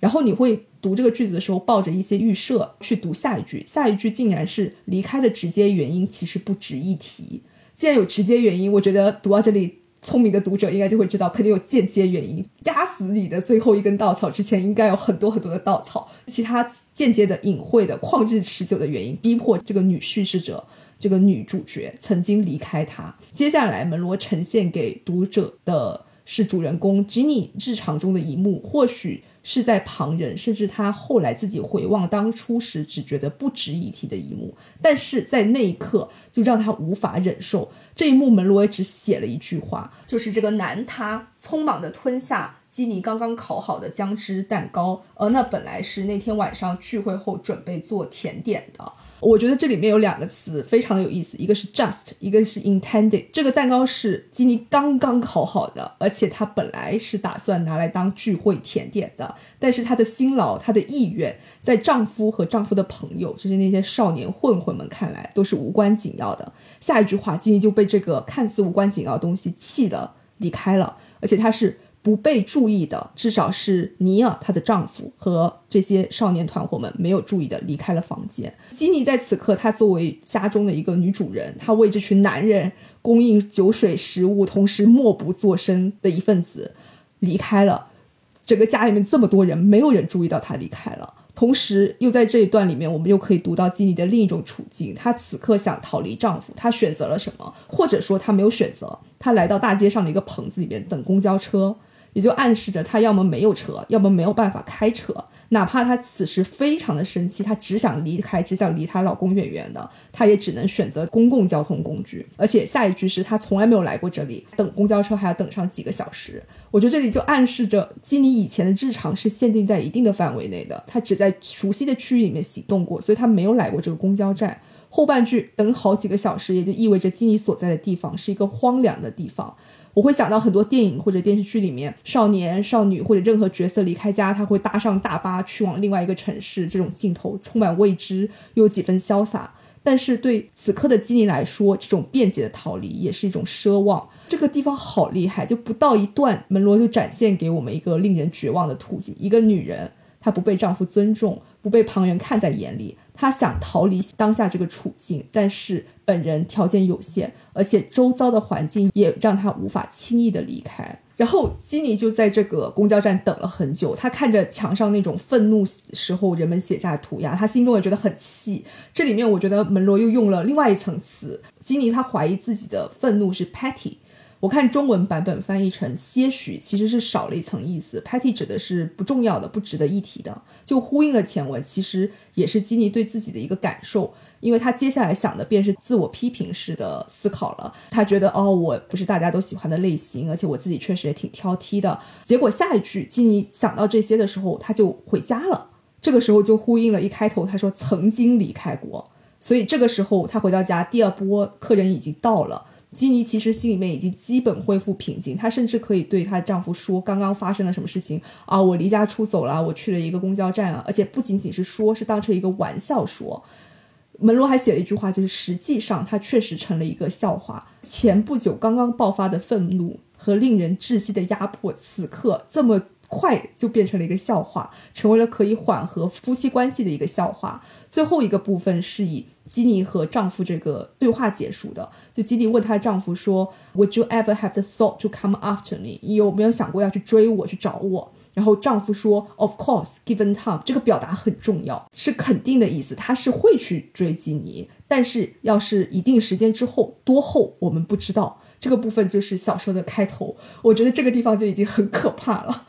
然后你会读这个句子的时候抱着一些预设去读下一句，下一句竟然是离开的直接原因其实不值一提。既然有直接原因，我觉得读到这里聪明的读者应该就会知道肯定有间接原因，压死你的最后一根稻草之前应该有很多很多的稻草，其他间接的隐晦的旷日持久的原因逼迫这个女叙事者，这个女主角曾经离开他。接下来门罗呈现给读者的是主人公吉妮日常中的一幕，或许是在旁人甚至他后来自己回望当初时只觉得不值一提的一幕，但是在那一刻就让他无法忍受。这一幕门罗只写了一句话，就是这个男他匆忙地吞下基尼刚刚烤好的姜汁蛋糕，而那本来是那天晚上聚会后准备做甜点的。我觉得这里面有两个词非常的有意思，一个是 just， 一个是 intended。 这个蛋糕是基尼刚刚烤好的，而且他本来是打算拿来当聚会甜点的，但是他的辛劳，他的意愿，在丈夫和丈夫的朋友，就是那些少年混混们看来都是无关紧要的。下一句话基尼就被这个看似无关紧要的东西气了，离开了，而且他是不被注意的，至少是尼尔她的丈夫和这些少年团伙们没有注意的离开了房间。基尼在此刻，她作为家中的一个女主人，她为这群男人供应酒水食物，同时默不作声的一份子离开了。整个家里面这么多人，没有人注意到她离开了。同时又在这一段里面，我们又可以读到基尼的另一种处境，她此刻想逃离丈夫，她选择了什么？或者说她没有选择，她来到大街上的一个棚子里面等公交车，也就暗示着她要么没有车，要么没有办法开车。哪怕她此时非常的生气，她只想离开，只想离她老公远远的，她也只能选择公共交通工具。而且下一句是她从来没有来过这里，等公交车还要等上几个小时。我觉得这里就暗示着基尼以前的日常是限定在一定的范围内的，她只在熟悉的区域里面行动过，所以她没有来过这个公交站。后半句等好几个小时也就意味着基尼所在的地方是一个荒凉的地方。我会想到很多电影或者电视剧里面少年少女或者任何角色离开家，他会搭上大巴去往另外一个城市，这种镜头充满未知又有几分潇洒。但是对此刻的基尼来说，这种便捷的逃离也是一种奢望。这个地方好厉害，就不到一段，门罗就展现给我们一个令人绝望的途径。一个女人她不被丈夫尊重，不被旁人看在眼里，她想逃离当下这个处境，但是本人条件有限，而且周遭的环境也让她无法轻易的离开。然后基尼就在这个公交站等了很久，他看着墙上那种愤怒时候人们写下的涂鸦，他心中也觉得很气。这里面我觉得门罗又用了另外一层词，基尼他怀疑自己的愤怒是 petty， 我看中文版本翻译成些许，其实是少了一层意思， petty 指的是不重要的、不值得一提的，就呼应了前文，其实也是基尼对自己的一个感受。因为他接下来想的便是自我批评式的思考了，他觉得哦，我不是大家都喜欢的类型，而且我自己确实也挺挑剔的。结果下一句基尼想到这些的时候他就回家了，这个时候就呼应了一开头他说曾经离开过。所以这个时候他回到家，第二波客人已经到了，基尼其实心里面已经基本恢复平静，她甚至可以对她丈夫说刚刚发生了什么事情啊，我离家出走了，我去了一个公交站啊，而且不仅仅是说，是当成一个玩笑说。门罗还写了一句话，就是实际上他确实成了一个笑话，前不久刚刚爆发的愤怒和令人窒息的压迫，此刻这么快就变成了一个笑话，成为了可以缓和夫妻关系的一个笑话。最后一个部分是以基尼和丈夫这个对话结束的，就基尼问她丈夫说 Would you ever have the thought to come after me， 你有没有想过要去追我，去找我？然后丈夫说 Of course, given time， 这个表达很重要，是肯定的意思，他是会去追基尼，但是要是一定时间之后，多后我们不知道。这个部分就是小说的开头，我觉得这个地方就已经很可怕了。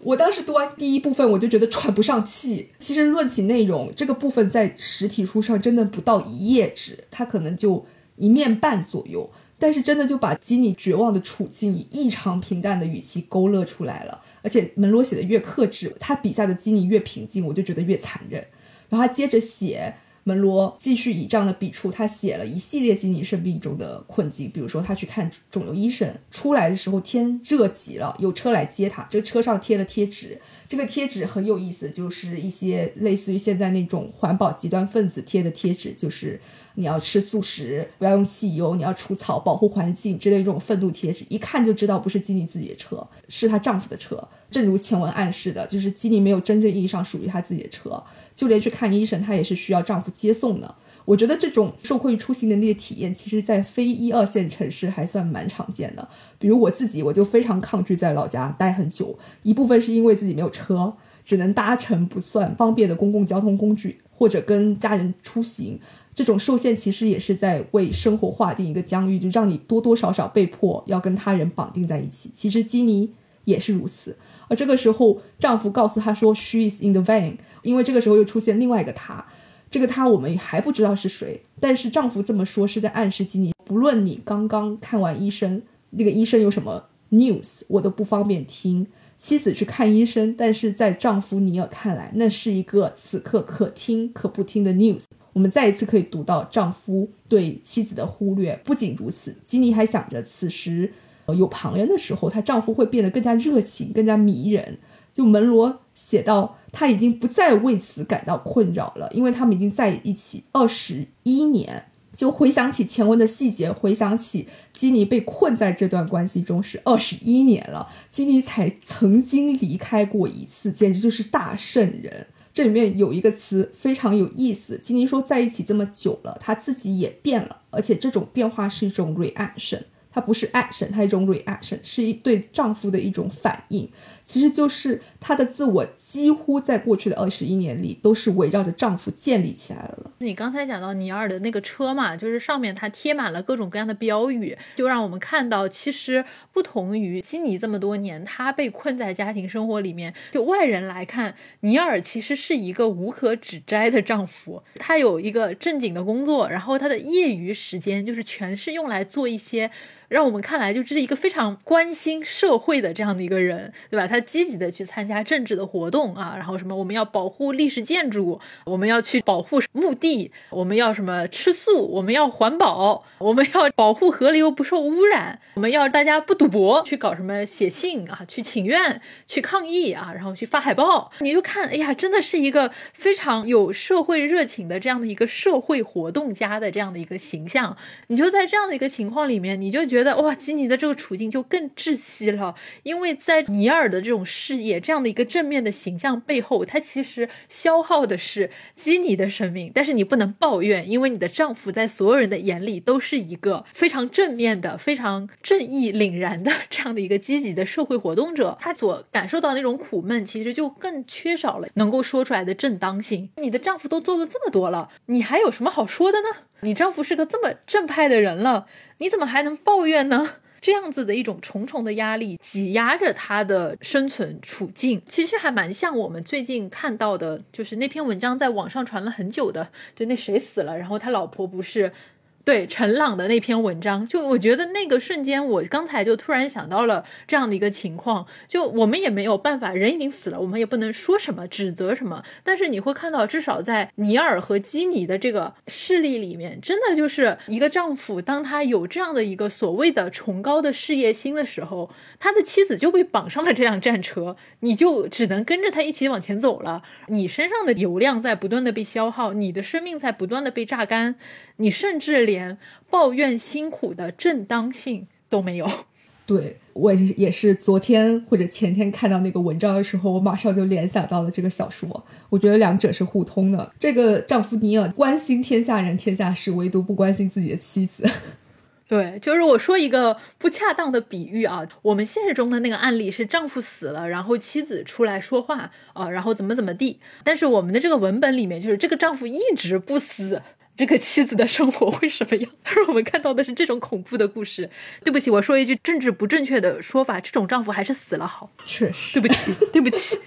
我当时读完第一部分我就觉得喘不上气。其实论起内容，这个部分在实体书上真的不到一页纸，它可能就一面半左右，但是真的就把基尼绝望的处境以异常平淡的语气勾勒出来了。而且门罗写的越克制，他笔下的基尼越平静，我就觉得越残忍。然后他接着写，门罗继续以这样的笔触，他写了一系列基尼生病中的困境，比如说他去看肿瘤医生，出来的时候天热极了，有车来接他，这个车上贴了贴纸，这个贴纸很有意思，就是一些类似于现在那种环保极端分子贴的贴纸，就是你要吃素食，不要用汽油，你要除草，保护环境之类这种愤怒贴纸，一看就知道不是基尼自己的车，是她丈夫的车。正如前文暗示的，就是基尼没有真正意义上属于她自己的车，就连去看医生她也是需要丈夫接送的。我觉得这种受困于出行能力的体验，其实在非一二线城市还算蛮常见的。比如我自己，我就非常抗拒在老家待很久，一部分是因为自己没有车，只能搭乘不算方便的公共交通工具，或者跟家人出行。这种受限其实也是在为生活划定一个疆域，就让你多多少少被迫要跟他人绑定在一起。其实基尼也是如此。而这个时候丈夫告诉她说 She is in the van， 因为这个时候又出现另外一个她，这个她我们还不知道是谁，但是丈夫这么说是在暗示基尼，不论你刚刚看完医生，那个医生有什么 news 我都不方便听。妻子去看医生，但是在丈夫尼尔看来，那是一个此刻可听可不听的 news。我们再一次可以读到丈夫对妻子的忽略。不仅如此，基尼还想着此时、呃、有旁人的时候，她丈夫会变得更加热情，更加迷人。就门罗写到她已经不再为此感到困扰了，因为他们已经在一起二十一年。就回想起前文的细节，回想起基尼被困在这段关系中是二十一年了，基尼才曾经离开过一次，简直就是大圣人。这里面有一个词非常有意思，基尼说在一起这么久了，她自己也变了，而且这种变化是一种 reaction， 它不是 action， 它是一种 reaction， 是对丈夫的一种反应。其实就是她的自我几乎在过去的二十一年里都是围绕着丈夫建立起来了。你刚才讲到尼尔的那个车嘛，就是上面它贴满了各种各样的标语，就让我们看到其实不同于基尼这么多年她被困在家庭生活里面，就外人来看尼尔其实是一个无可指摘的丈夫，他有一个正经的工作，然后他的业余时间就是全是用来做一些让我们看来就这是一个非常关心社会的这样的一个人，对吧？他积极的去参加政治的活动啊，然后什么我们要保护历史建筑，我们要去保护墓地，我们要什么吃素，我们要环保，我们要保护河流不受污染，我们要大家不赌博，去搞什么写信啊，去请愿，去抗议啊，然后去发海报。你就看，哎呀，真的是一个非常有社会热情的这样的一个社会活动家的这样的一个形象。你就在这样的一个情况里面，你就觉得哇，基尼的这个处境就更窒息了，因为在尼尔的这种事业这样的一个正面的形象背后，他其实消耗的是基尼的生命。但是你不能抱怨，因为你的丈夫在所有人的眼里都是一个非常正面的、非常正义凛然的这样的一个积极的社会活动者，他所感受到那种苦闷其实就更缺少了能够说出来的正当性。你的丈夫都做了这么多了，你还有什么好说的呢？你丈夫是个这么正派的人了，你怎么还能抱怨呢？这样子的一种重重的压力挤压着他的生存处境，其实还蛮像我们最近看到的，就是那篇文章在网上传了很久的，就那谁死了，然后他老婆不是对陈朗的那篇文章。就我觉得那个瞬间，我刚才就突然想到了这样的一个情况，就我们也没有办法，人已经死了，我们也不能说什么指责什么，但是你会看到至少在尼尔和基尼的这个事例里面，真的就是一个丈夫当他有这样的一个所谓的崇高的事业心的时候，他的妻子就被绑上了这辆战车，你就只能跟着他一起往前走了。你身上的油量在不断的被消耗，你的生命在不断的被榨干，你甚至连抱怨辛苦的正当性都没有。对，我也是昨天或者前天看到那个文章的时候，我马上就联想到了这个小说。我觉得两者是互通的，这个丈夫尼尔关心天下人天下事，唯独不关心自己的妻子。对，就是我说一个不恰当的比喻啊，我们现实中的那个案例是丈夫死了，然后妻子出来说话啊，然后怎么怎么地，但是我们的这个文本里面就是这个丈夫一直不死，这个妻子的生活会什么样？但是我们看到的是这种恐怖的故事。对不起，我说一句政治不正确的说法，这种丈夫还是死了好。确实，对不起，对不起。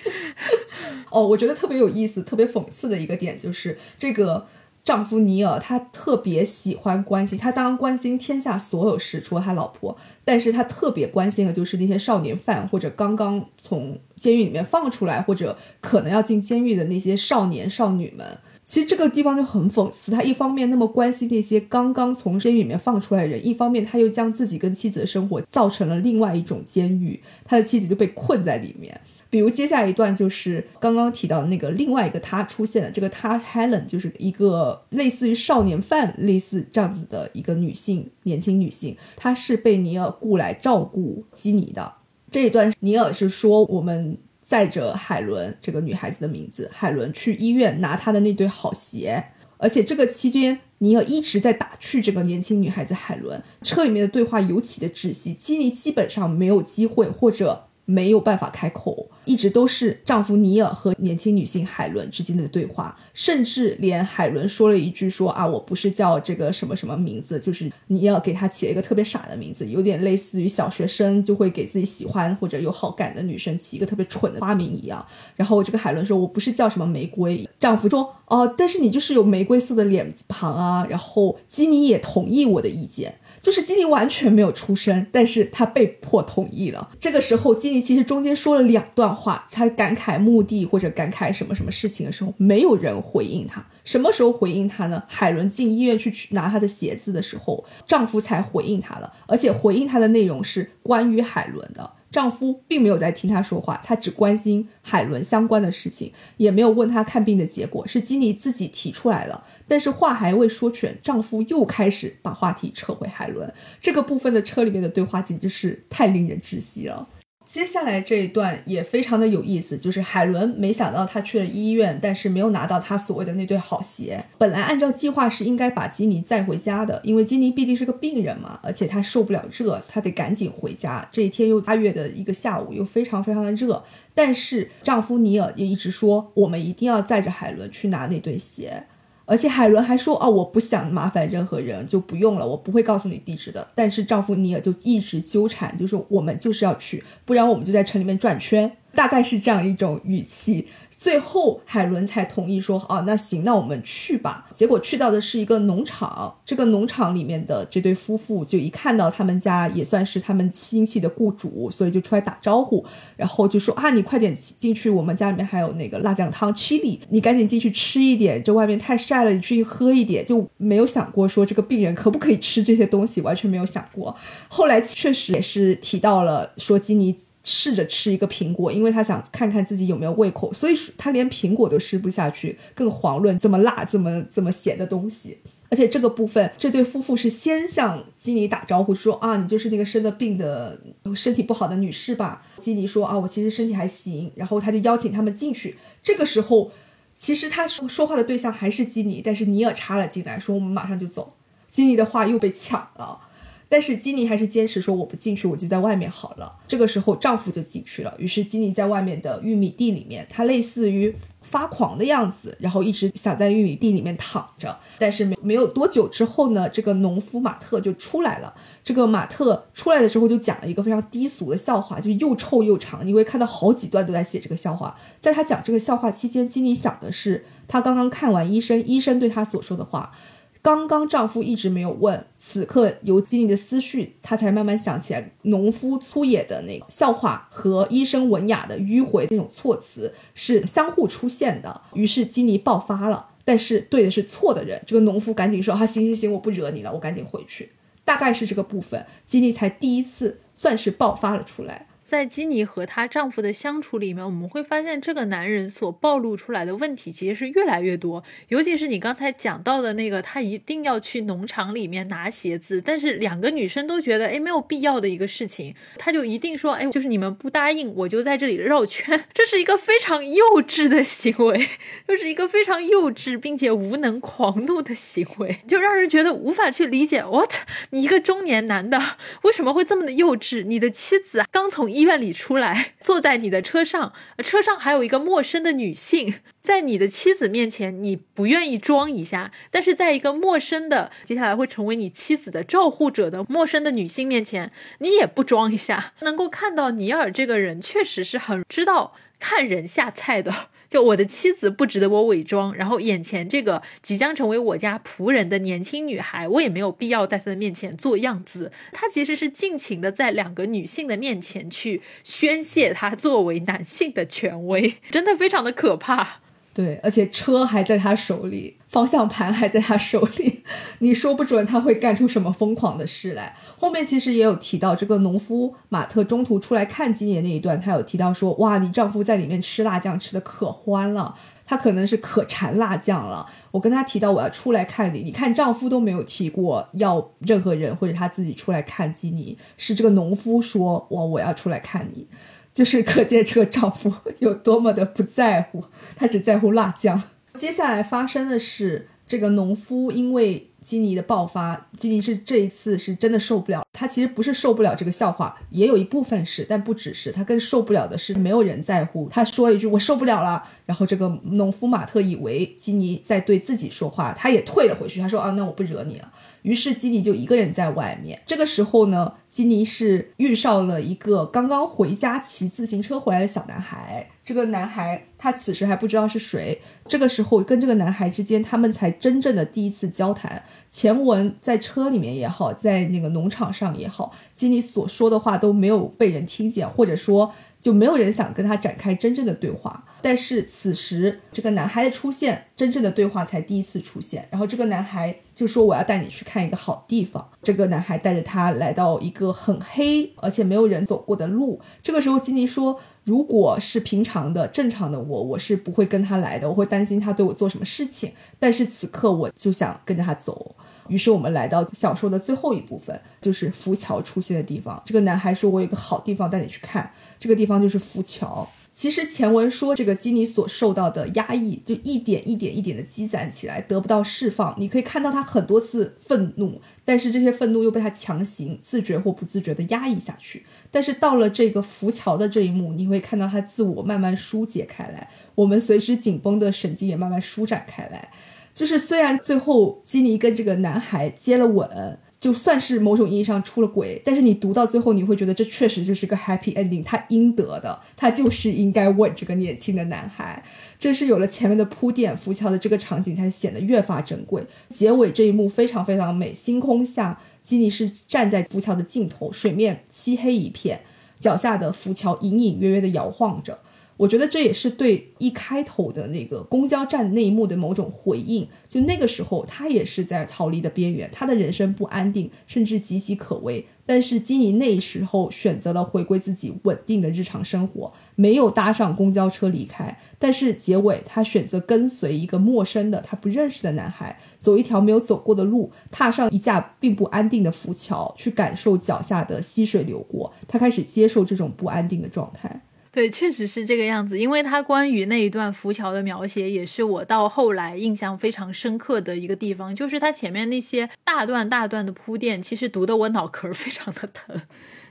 哦，我觉得特别有意思、特别讽刺的一个点就是，这个丈夫尼尔他特别喜欢关心，他当然关心天下所有事，除了他老婆，但是他特别关心的就是那些少年犯或者刚刚从监狱里面放出来或者可能要进监狱的那些少年少女们。其实这个地方就很讽刺，他一方面那么关心那些刚刚从监狱里面放出来的人，一方面他又将自己跟妻子的生活造成了另外一种监狱，他的妻子就被困在里面。比如接下一段就是刚刚提到的那个另外一个他出现的，这个他 Helen 就是一个类似于少年犯类似这样子的一个女性，年轻女性，她是被尼尔雇来照顾基尼的。这一段尼尔是说，我们载着海伦，这个女孩子的名字海伦，去医院拿她的那对好鞋，而且这个期间尼尔一直在打趣这个年轻女孩子海伦。车里面的对话尤其的窒息，基尼基本上没有机会或者没有办法开口，一直都是丈夫尼尔和年轻女性海伦之间的对话，甚至连海伦说了一句说啊，我不是叫这个什么什么名字，就是尼尔给她起了一个特别傻的名字，有点类似于小学生就会给自己喜欢或者有好感的女生起一个特别蠢的花名一样。然后这个海伦说我不是叫什么玫瑰，丈夫说哦，但是你就是有玫瑰色的脸庞啊。然后基尼也同意我的意见，就是基尼完全没有出声，但是他被迫同意了。这个时候基尼其实中间说了两段话，他感慨目的或者感慨什么什么事情的时候，没有人回应他。什么时候回应他呢？海伦进医院去拿他的鞋子的时候，丈夫才回应他了，而且回应他的内容是关于海伦的。丈夫并没有在听他说话，他只关心海伦相关的事情，也没有问他看病的结果，是基尼自己提出来了。但是话还未说全，丈夫又开始把话题撤回海伦。这个部分的车里面的对话简直是太令人窒息了。接下来这一段也非常的有意思，就是海伦没想到她去了医院，但是没有拿到她所谓的那对好鞋。本来按照计划是应该把基尼载回家的，因为基尼毕竟是个病人嘛，而且她受不了热，她得赶紧回家。这一天又八月的一个下午，又非常非常的热，但是丈夫尼尔也一直说我们一定要载着海伦去拿那对鞋。而且海伦还说哦，我不想麻烦任何人，就不用了，我不会告诉你地址的。但是丈夫尼尔就一直纠缠，就是我们就是要去，不然我们就在城里面转圈。大概是这样一种语气。最后海伦才同意说啊，那行，那我们去吧。结果去到的是一个农场，这个农场里面的这对夫妇就一看到他们家也算是他们亲戚的雇主，所以就出来打招呼，然后就说啊，你快点进去，我们家里面还有那个辣酱汤 chili， 你赶紧进去吃一点，这外面太晒了，你去喝一点。就没有想过说这个病人可不可以吃这些东西，完全没有想过。后来确实也是提到了说基尼试着吃一个苹果，因为他想看看自己有没有胃口，所以他连苹果都吃不下去，更遑论这么辣这么这么咸的东西。而且这个部分这对夫妇是先向基尼打招呼说啊，你就是那个生了病的身体不好的女士吧。基尼说啊，我其实身体还行，然后他就邀请他们进去。这个时候其实他说话的对象还是基尼，但是尼尔插了进来说我们马上就走。基尼的话又被抢了，但是基尼还是坚持说我不进去，我就在外面好了。这个时候丈夫就进去了，于是基尼在外面的玉米地里面，他类似于发狂的样子，然后一直想在玉米地里面躺着。但是没有多久之后呢，这个农夫马特就出来了。这个马特出来的时候就讲了一个非常低俗的笑话，就又臭又长，你会看到好几段都在写这个笑话。在他讲这个笑话期间，基尼想的是他刚刚看完医生，医生对他所说的话。刚刚丈夫一直没有问，此刻由基尼的思绪，他才慢慢想起来农夫粗野的那个笑话和医生文雅的迂回那种措辞是相互出现的。于是基尼爆发了，但是对的是错的人。这个农夫赶紧说啊，行行行，我不惹你了，我赶紧回去。大概是这个部分，基尼才第一次算是爆发了出来。在基尼和她丈夫的相处里面，我们会发现这个男人所暴露出来的问题其实是越来越多，尤其是你刚才讲到的那个他一定要去农场里面拿鞋子，但是两个女生都觉得哎没有必要的一个事情，他就一定说哎就是你们不答应我就在这里绕圈。这是一个非常幼稚的行为，就是一个非常幼稚并且无能狂怒的行为，就让人觉得无法去理解 what 你一个中年男的为什么会这么的幼稚。你的妻子刚从医院里出来，坐在你的车上，车上还有一个陌生的女性，在你的妻子面前你不愿意装一下，但是在一个陌生的接下来会成为你妻子的照护者的陌生的女性面前你也不装一下。能够看到尼尔这个人确实是很知道看人下菜的，就我的妻子不值得我伪装，然后眼前这个即将成为我家仆人的年轻女孩，我也没有必要在她的面前做样子。她其实是尽情的在两个女性的面前去宣泄她作为男性的权威，真的非常的可怕。对，而且车还在她手里，方向盘还在她手里，你说不准她会干出什么疯狂的事来。后面其实也有提到这个农夫马特中途出来看基尼那一段，他有提到说哇，你丈夫在里面吃辣酱吃的可欢了，他可能是可馋辣酱了，我跟他提到我要出来看你，你看丈夫都没有提过要任何人或者他自己出来看基尼，是这个农夫说哇，我要出来看你。就是可见这个丈夫有多么的不在乎，他只在乎辣酱。接下来发生的是这个农夫因为基尼的爆发，基尼是这一次是真的受不了，他其实不是受不了这个笑话，也有一部分是，但不只是，他更受不了的是没有人在乎。他说了一句我受不了了，然后这个农夫马特以为基尼在对自己说话，他也退了回去，他说啊，那我不惹你了。于是基尼就一个人在外面。这个时候呢，基尼是遇上了一个刚刚回家骑自行车回来的小男孩，这个男孩他此时还不知道是谁。这个时候跟这个男孩之间他们才真正的第一次交谈，前文在车里面也好，在那个农场上也好，基尼所说的话都没有被人听见，或者说就没有人想跟他展开真正的对话。但是此时这个男孩的出现，真正的对话才第一次出现。然后这个男孩就说我要带你去看一个好地方，这个男孩带着他来到一个很黑而且没有人走过的路。这个时候基尼说如果是平常的正常的我，我是不会跟他来的，我会担心他对我做什么事情，但是此刻我就想跟着他走。于是我们来到小说的最后一部分，就是浮桥出现的地方。这个男孩说我有一个好地方带你去看，这个地方就是浮桥。其实前文说这个基尼所受到的压抑就一点一点一点的积攒起来，得不到释放。你可以看到他很多次愤怒，但是这些愤怒又被他强行自觉或不自觉的压抑下去。但是到了这个浮桥的这一幕，你会看到他自我慢慢疏解开来，我们随时紧绷的神经也慢慢舒展开来。就是虽然最后基尼跟这个男孩接了吻，就算是某种意义上出了轨，但是你读到最后你会觉得这确实就是个 happy ending， 他应得的，他就是应该吻这个年轻的男孩。正是有了前面的铺垫，浮桥的这个场景才显得越发珍贵。结尾这一幕非常非常美，星空下基尼是站在浮桥的尽头，水面漆黑一片，脚下的浮桥隐隐约约的摇晃着。我觉得这也是对一开头的那个公交站那一幕的某种回应，就那个时候他也是在逃离的边缘，他的人生不安定甚至岌岌可危，但是基尼那时候选择了回归自己稳定的日常生活，没有搭上公交车离开，但是结尾他选择跟随一个陌生的他不认识的男孩，走一条没有走过的路，踏上一架并不安定的浮桥，去感受脚下的溪水流过，他开始接受这种不安定的状态。对，确实是这个样子，因为他关于那一段浮桥的描写也是我到后来印象非常深刻的一个地方，就是他前面那些大段大段的铺垫，其实读的我脑壳非常的疼，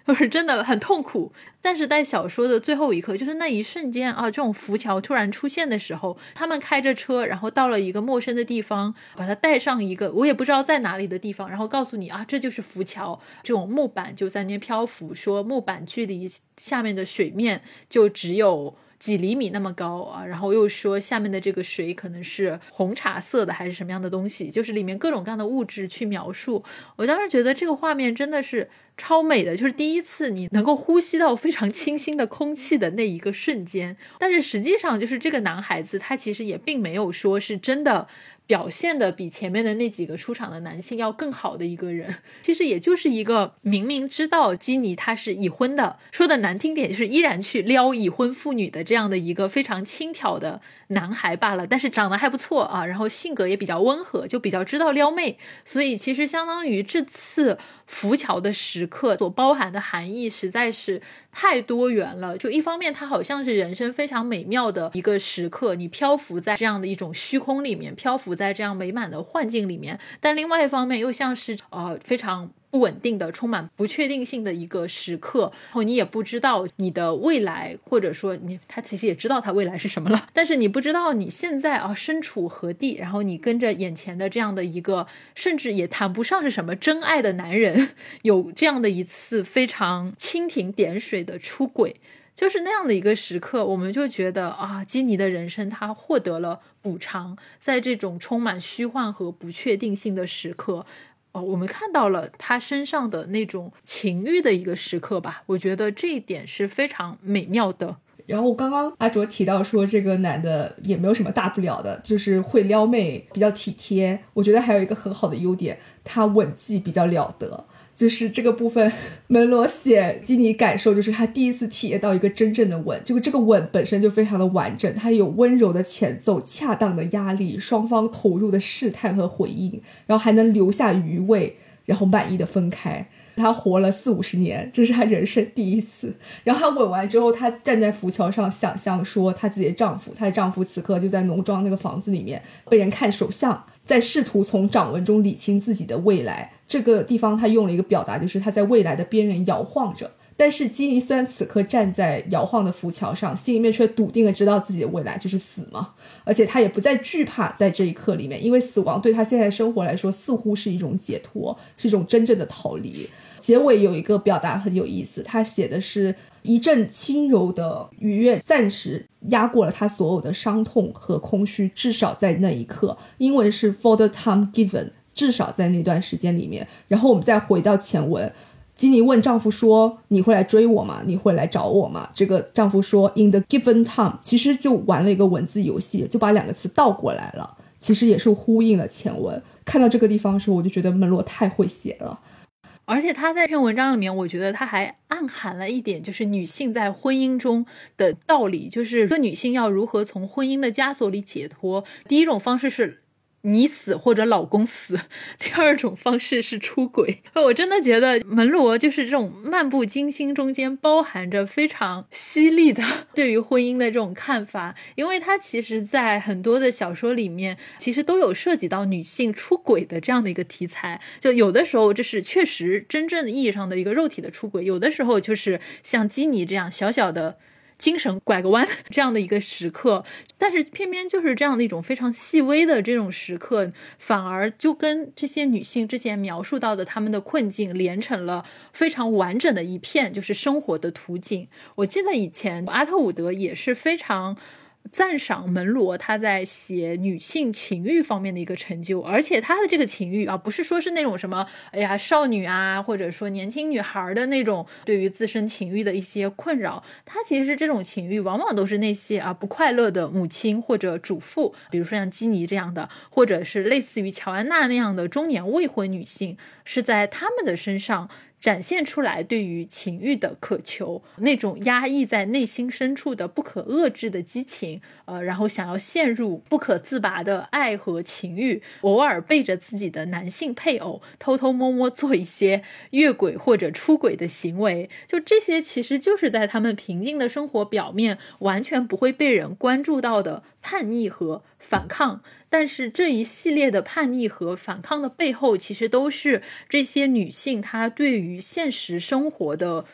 就是真的很痛苦，但是在小说的最后一刻，就是那一瞬间啊，这种浮桥突然出现的时候，他们开着车然后到了一个陌生的地方，把它带上一个我也不知道在哪里的地方，然后告诉你啊，这就是浮桥，这种木板就在那边漂浮，说木板距离下面的水面就只有几厘米那么高啊，然后又说下面的这个水可能是红茶色的还是什么样的东西，就是里面各种各样的物质去描述。我当时觉得这个画面真的是超美的，就是第一次你能够呼吸到非常清新的空气的那一个瞬间。但是实际上就是这个男孩子他其实也并没有说是真的表现的比前面的那几个出场的男性要更好的一个人，其实也就是一个明明知道基尼他是已婚的，说的难听点就是依然去撩已婚妇女的这样的一个非常轻佻的男孩罢了，但是长得还不错啊，然后性格也比较温和，就比较知道撩妹。所以其实相当于这次浮桥的时刻所包含的含义实在是太多元了，就一方面它好像是人生非常美妙的一个时刻，你漂浮在这样的一种虚空里面，漂浮在这样美满的幻境里面，但另外一方面又像是呃非常不稳定的充满不确定性的一个时刻，然后你也不知道你的未来，或者说你他其实也知道他未来是什么了，但是你不知道你现在啊身处何地，然后你跟着眼前的这样的一个甚至也谈不上是什么真爱的男人有这样的一次非常蜻蜓点水的出轨，就是那样的一个时刻，我们就觉得啊，基尼的人生他获得了补偿，在这种充满虚幻和不确定性的时刻哦，我们看到了他身上的那种情欲的一个时刻吧，我觉得这一点是非常美妙的。然后刚刚阿卓提到说这个男的也没有什么大不了的，就是会撩妹，比较体贴，我觉得还有一个很好的优点，他吻技比较了得，就是这个部分门罗写基尼感受就是他第一次体验到一个真正的吻，就是这个吻本身就非常的完整，它有温柔的前奏，恰当的压力，双方投入的试探和回应，然后还能留下余味，然后满意的分开。他活了四五十年，这是他人生第一次。然后他吻完之后，他站在浮桥上想象说他自己的丈夫，他的丈夫此刻就在农庄那个房子里面被人看手相，在试图从掌纹中理清自己的未来。这个地方他用了一个表达，就是他在未来的边缘摇晃着，但是基尼虽然此刻站在摇晃的浮桥上，心里面却笃定的知道自己的未来就是死嘛，而且他也不再惧怕在这一刻里面，因为死亡对他现在的生活来说似乎是一种解脱，是一种真正的逃离。结尾有一个表达很有意思，他写的是一阵轻柔的愉悦暂时压过了他所有的伤痛和空虚，至少在那一刻，英文是 for the time given， 至少在那段时间里面。然后我们再回到前文，基尼问丈夫说你会来追我吗，你会来找我吗，这个丈夫说 in the given time， 其实就玩了一个文字游戏，就把两个词倒过来了，其实也是呼应了前文。看到这个地方的时候我就觉得门罗太会写了，而且他在这篇文章里面我觉得他还暗含了一点，就是女性在婚姻中的道理，就是一个女性要如何从婚姻的枷锁里解脱。第一种方式是你死或者老公死，第二种方式是出轨。我真的觉得门罗就是这种漫不经心中间包含着非常犀利的对于婚姻的这种看法，因为他其实在很多的小说里面其实都有涉及到女性出轨的这样的一个题材，就有的时候这是确实真正意义上的一个肉体的出轨，有的时候就是像基尼这样小小的精神拐个弯这样的一个时刻，但是偏偏就是这样的一种非常细微的这种时刻，反而就跟这些女性之前描述到的她们的困境连成了非常完整的一片，就是生活的图景。我记得以前阿特伍德也是非常赞赏门罗他在写女性情欲方面的一个成就，而且他的这个情欲啊，不是说是那种什么哎呀少女啊，或者说年轻女孩的那种对于自身情欲的一些困扰，他其实这种情欲往往都是那些啊不快乐的母亲或者主妇，比如说像基尼这样的，或者是类似于乔安娜那样的中年未婚女性，是在她们的身上展现出来对于情欲的渴求，那种压抑在内心深处的不可遏制的激情，呃，然后想要陷入不可自拔的爱和情欲，偶尔背着自己的男性配偶偷偷摸摸做一些越轨或者出轨的行为，就这些其实就是在他们平静的生活表面完全不会被人关注到的叛逆和反抗，但是这一系列的叛逆和反抗的背后，其实都是这些女性她对于现实生活的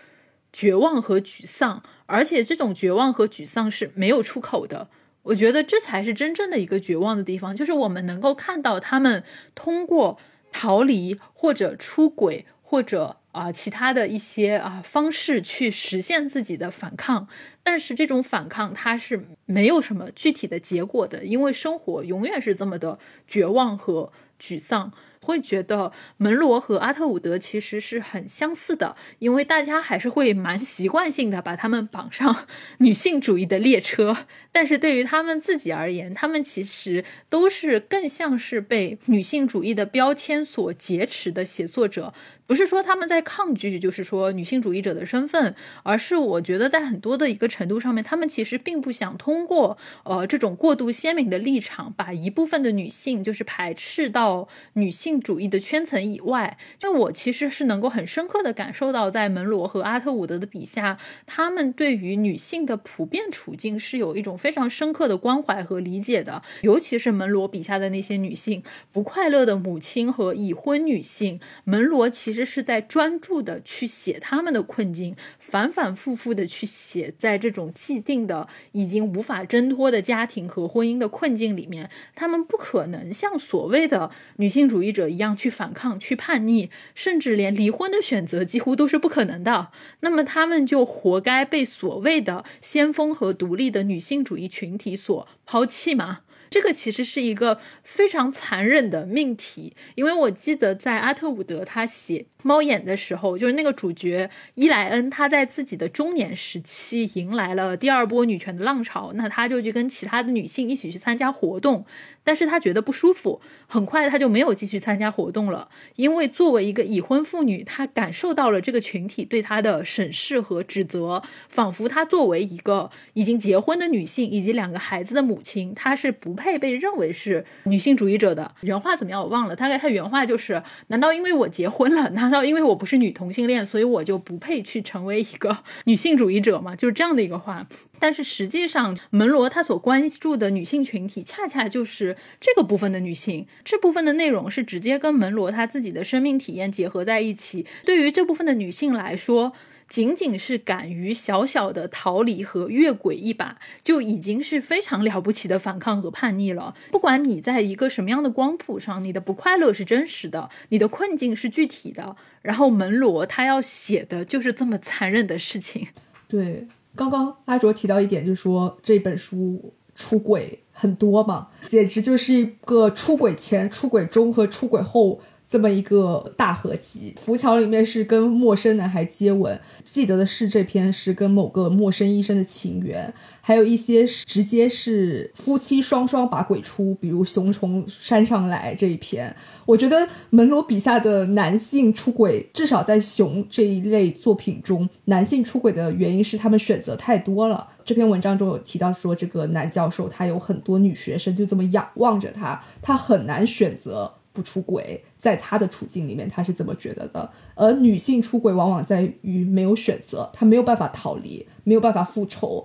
绝望和沮丧，而且这种绝望和沮丧是没有出口的。我觉得这才是真正的一个绝望的地方，就是我们能够看到她们通过逃离或者出轨或者啊、呃、其他的一些啊、呃、方式去实现自己的反抗，但是这种反抗它是没有什么具体的结果的，因为生活永远是这么的绝望和沮丧。会觉得门罗和阿特伍德其实是很相似的，因为大家还是会蛮习惯性的把他们绑上女性主义的列车，但是对于他们自己而言，他们其实都是更像是被女性主义的标签所劫持的写作者。不是说他们在抗拒就是说女性主义者的身份，而是我觉得在很多的一个程度上面，他们其实并不想通过呃这种过度鲜明的立场把一部分的女性就是排斥到女性主义的圈层以外。但我其实是能够很深刻的感受到，在门罗和阿特伍德的笔下，他们对于女性的普遍处境是有一种非常深刻的关怀和理解的，尤其是门罗笔下的那些女性，不快乐的母亲和已婚女性，门罗其实是在专注的去写他们的困境，反反复复的去写在这种既定的已经无法挣脱的家庭和婚姻的困境里面，他们不可能像所谓的女性主义者一样去反抗去叛逆，甚至连离婚的选择几乎都是不可能的，那么他们就活该被所谓的先锋和独立的女性主义群体所抛弃吗？这个其实是一个非常残忍的命题。因为我记得在阿特伍德他写猫眼的时候，就是那个主角伊莱恩，他在自己的中年时期迎来了第二波女权的浪潮，那他就去跟其他的女性一起去参加活动，但是他觉得不舒服，很快他就没有继续参加活动了，因为作为一个已婚妇女，他感受到了这个群体对他的审视和指责，仿佛他作为一个已经结婚的女性以及两个孩子的母亲，他是不配被认为是女性主义者的。原话怎么样我忘了，大概他原话就是：难道因为我结婚了，难道因为我不是女同性恋，所以我就不配去成为一个女性主义者吗？就是这样的一个话。但是实际上门罗他所关注的女性群体恰恰就是这个部分的女性，这部分的内容是直接跟门罗他自己的生命体验结合在一起。对于这部分的女性来说，仅仅是敢于小小的逃离和越轨一把，就已经是非常了不起的反抗和叛逆了。不管你在一个什么样的光谱上，你的不快乐是真实的，你的困境是具体的，然后门罗他要写的就是这么残忍的事情。对，刚刚阿卓提到一点，就是说这本书出轨很多嘛，简直就是一个出轨前、出轨中和出轨后这么一个大合集。浮桥里面是跟陌生男孩接吻，记得的是这篇是跟某个陌生医生的情缘，还有一些直接是夫妻双双把鬼出，比如熊虫山上来这一篇。我觉得门罗笔下的男性出轨，至少在熊这一类作品中，男性出轨的原因是他们选择太多了。这篇文章中有提到说，这个男教授他有很多女学生就这么仰望着他，他很难选择不出轨，在他的处境里面他是怎么觉得的。而女性出轨往往在于没有选择，她没有办法逃离，没有办法复仇，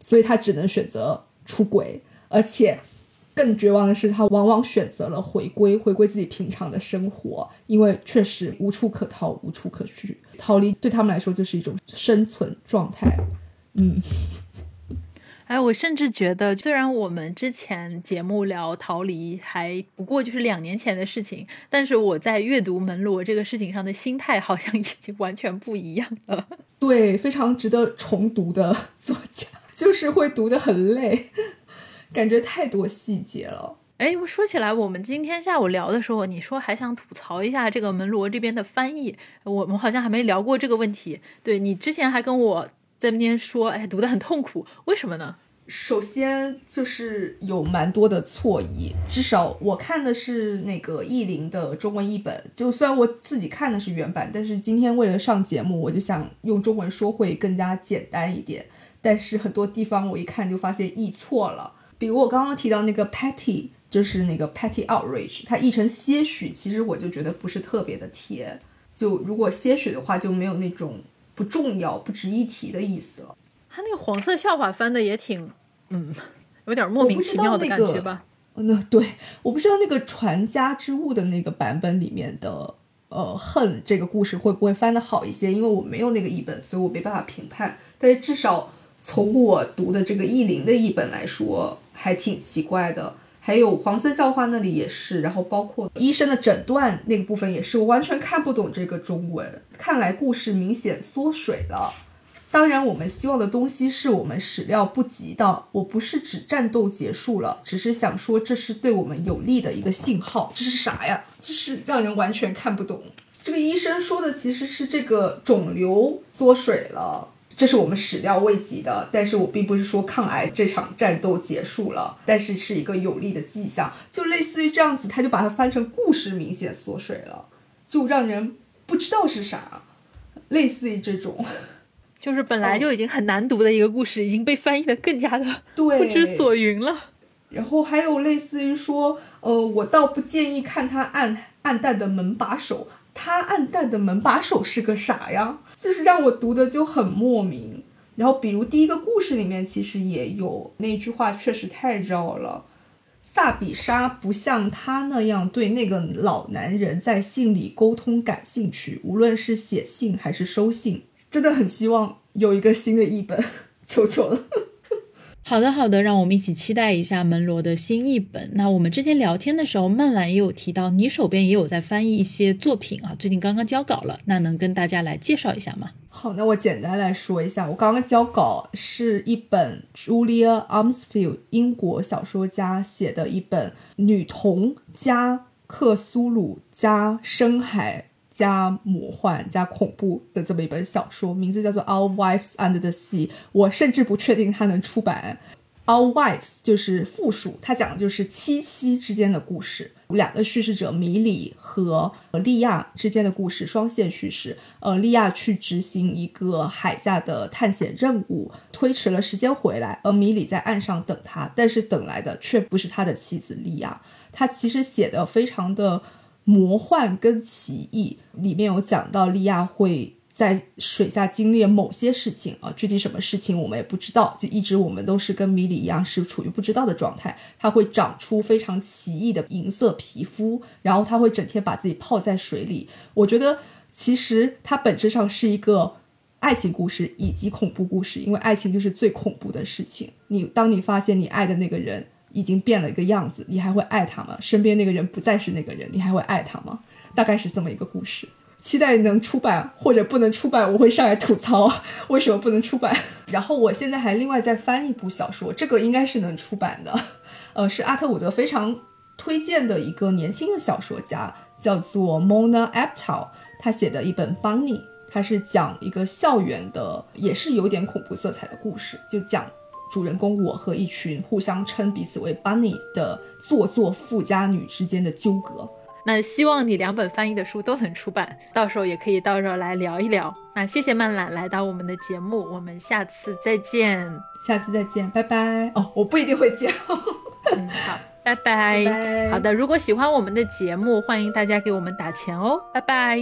所以她只能选择出轨。而且更绝望的是，她往往选择了回归回归自己平常的生活，因为确实无处可逃无处可去，逃离对他们来说就是一种生存状态。嗯，哎，我甚至觉得虽然我们之前节目聊逃离还不过就是两年前的事情，但是我在阅读门罗这个事情上的心态好像已经完全不一样了。对，非常值得重读的作家，就是会读得很累，感觉太多细节了。哎，说起来我们今天下午聊的时候你说还想吐槽一下这个门罗这边的翻译，我们好像还没聊过这个问题。对，你之前还跟我在那边说哎，读得很痛苦，为什么呢？首先就是有蛮多的错译，至少我看的是那个译林的中文译本，就虽然我自己看的是原版，但是今天为了上节目我就想用中文说会更加简单一点，但是很多地方我一看就发现译错了。比如我刚刚提到那个 Patty，就是那个 petty outrage， 它译成些许，其实我就觉得不是特别的贴，就如果些许的话就没有那种不重要不值一提的意思了。它那个黄色笑话翻的也挺嗯，有点莫名其妙的感觉吧。那个、那对，我不知道那个传家之物的那个版本里面的呃恨这个故事会不会翻的好一些，因为我没有那个译本，所以我没办法评判，但是至少从我读的这个译林的译本来说还挺奇怪的。还有黄色笑话那里也是，然后包括医生的诊断那个部分也是，我完全看不懂这个中文。看来故事明显缩水了。当然我们希望的东西是我们始料不及的，我不是指战斗结束了，只是想说这是对我们有利的一个信号。这是啥呀？这是让人完全看不懂。这个医生说的其实是这个肿瘤缩水了，这是我们始料未及的，但是我并不是说抗癌这场战斗结束了，但是是一个有利的迹象，就类似于这样子，他就把它翻成故事明显缩水了，就让人不知道是啥，类似于这种，就是本来就已经很难读的一个故事，已经被翻译的更加的不知所云了。然后还有类似于说，呃，我倒不建议看他暗暗淡的门把手。他暗淡的门把手是个啥呀？就是让我读的就很莫名。然后比如第一个故事里面其实也有那句话，确实太绕了。萨比莎不像他那样对那个老男人在信里沟通感兴趣，无论是写信还是收信。真的很希望有一个新的译本，求求了。好的好的，让我们一起期待一下门罗的新译本。那我们之前聊天的时候曼兰也有提到你手边也有在翻译一些作品啊，最近刚刚交稿了，那能跟大家来介绍一下吗？好，那我简单来说一下，我刚刚交稿是一本 Julia Armsfield 英国小说家写的一本女童加克苏鲁加深海加魔幻加恐怖的这么一本小说，名字叫做 Our Wives Under the Sea， 我甚至不确定它能出版。 Our Wives 就是复数，它讲的就是妻妻之间的故事，两个叙事者米里和利亚之间的故事，双线叙事。呃，利亚去执行一个海下的探险任务，推迟了时间回来，而米里在岸上等他，但是等来的却不是他的妻子利亚。他其实写的非常的魔幻跟奇异，里面有讲到利亚会在水下经历某些事情啊，具体什么事情我们也不知道，就一直我们都是跟米里一样是处于不知道的状态。她会长出非常奇异的银色皮肤，然后她会整天把自己泡在水里。我觉得其实它本质上是一个爱情故事以及恐怖故事，因为爱情就是最恐怖的事情。你当你发现你爱的那个人已经变了一个样子，你还会爱他吗？身边那个人不再是那个人，你还会爱他吗？大概是这么一个故事。期待能出版或者不能出版，我会上来吐槽为什么不能出版。然后我现在还另外在翻一部小说，这个应该是能出版的，呃，是阿特伍德非常推荐的一个年轻的小说家，叫做 Mona Aptow， 他写的一本 Funny， 他是讲一个校园的，也是有点恐怖色彩的故事，就讲主人公我和一群互相称彼此为 Bunny 的做作富家女之间的纠葛。那希望你两本翻译的书都能出版，到时候也可以到时候来聊一聊。那谢谢曼兰来到我们的节目，我们下次再见。下次再见，拜拜。哦，我不一定会见、嗯、好，拜拜。好的，如果喜欢我们的节目，欢迎大家给我们打钱哦，拜拜。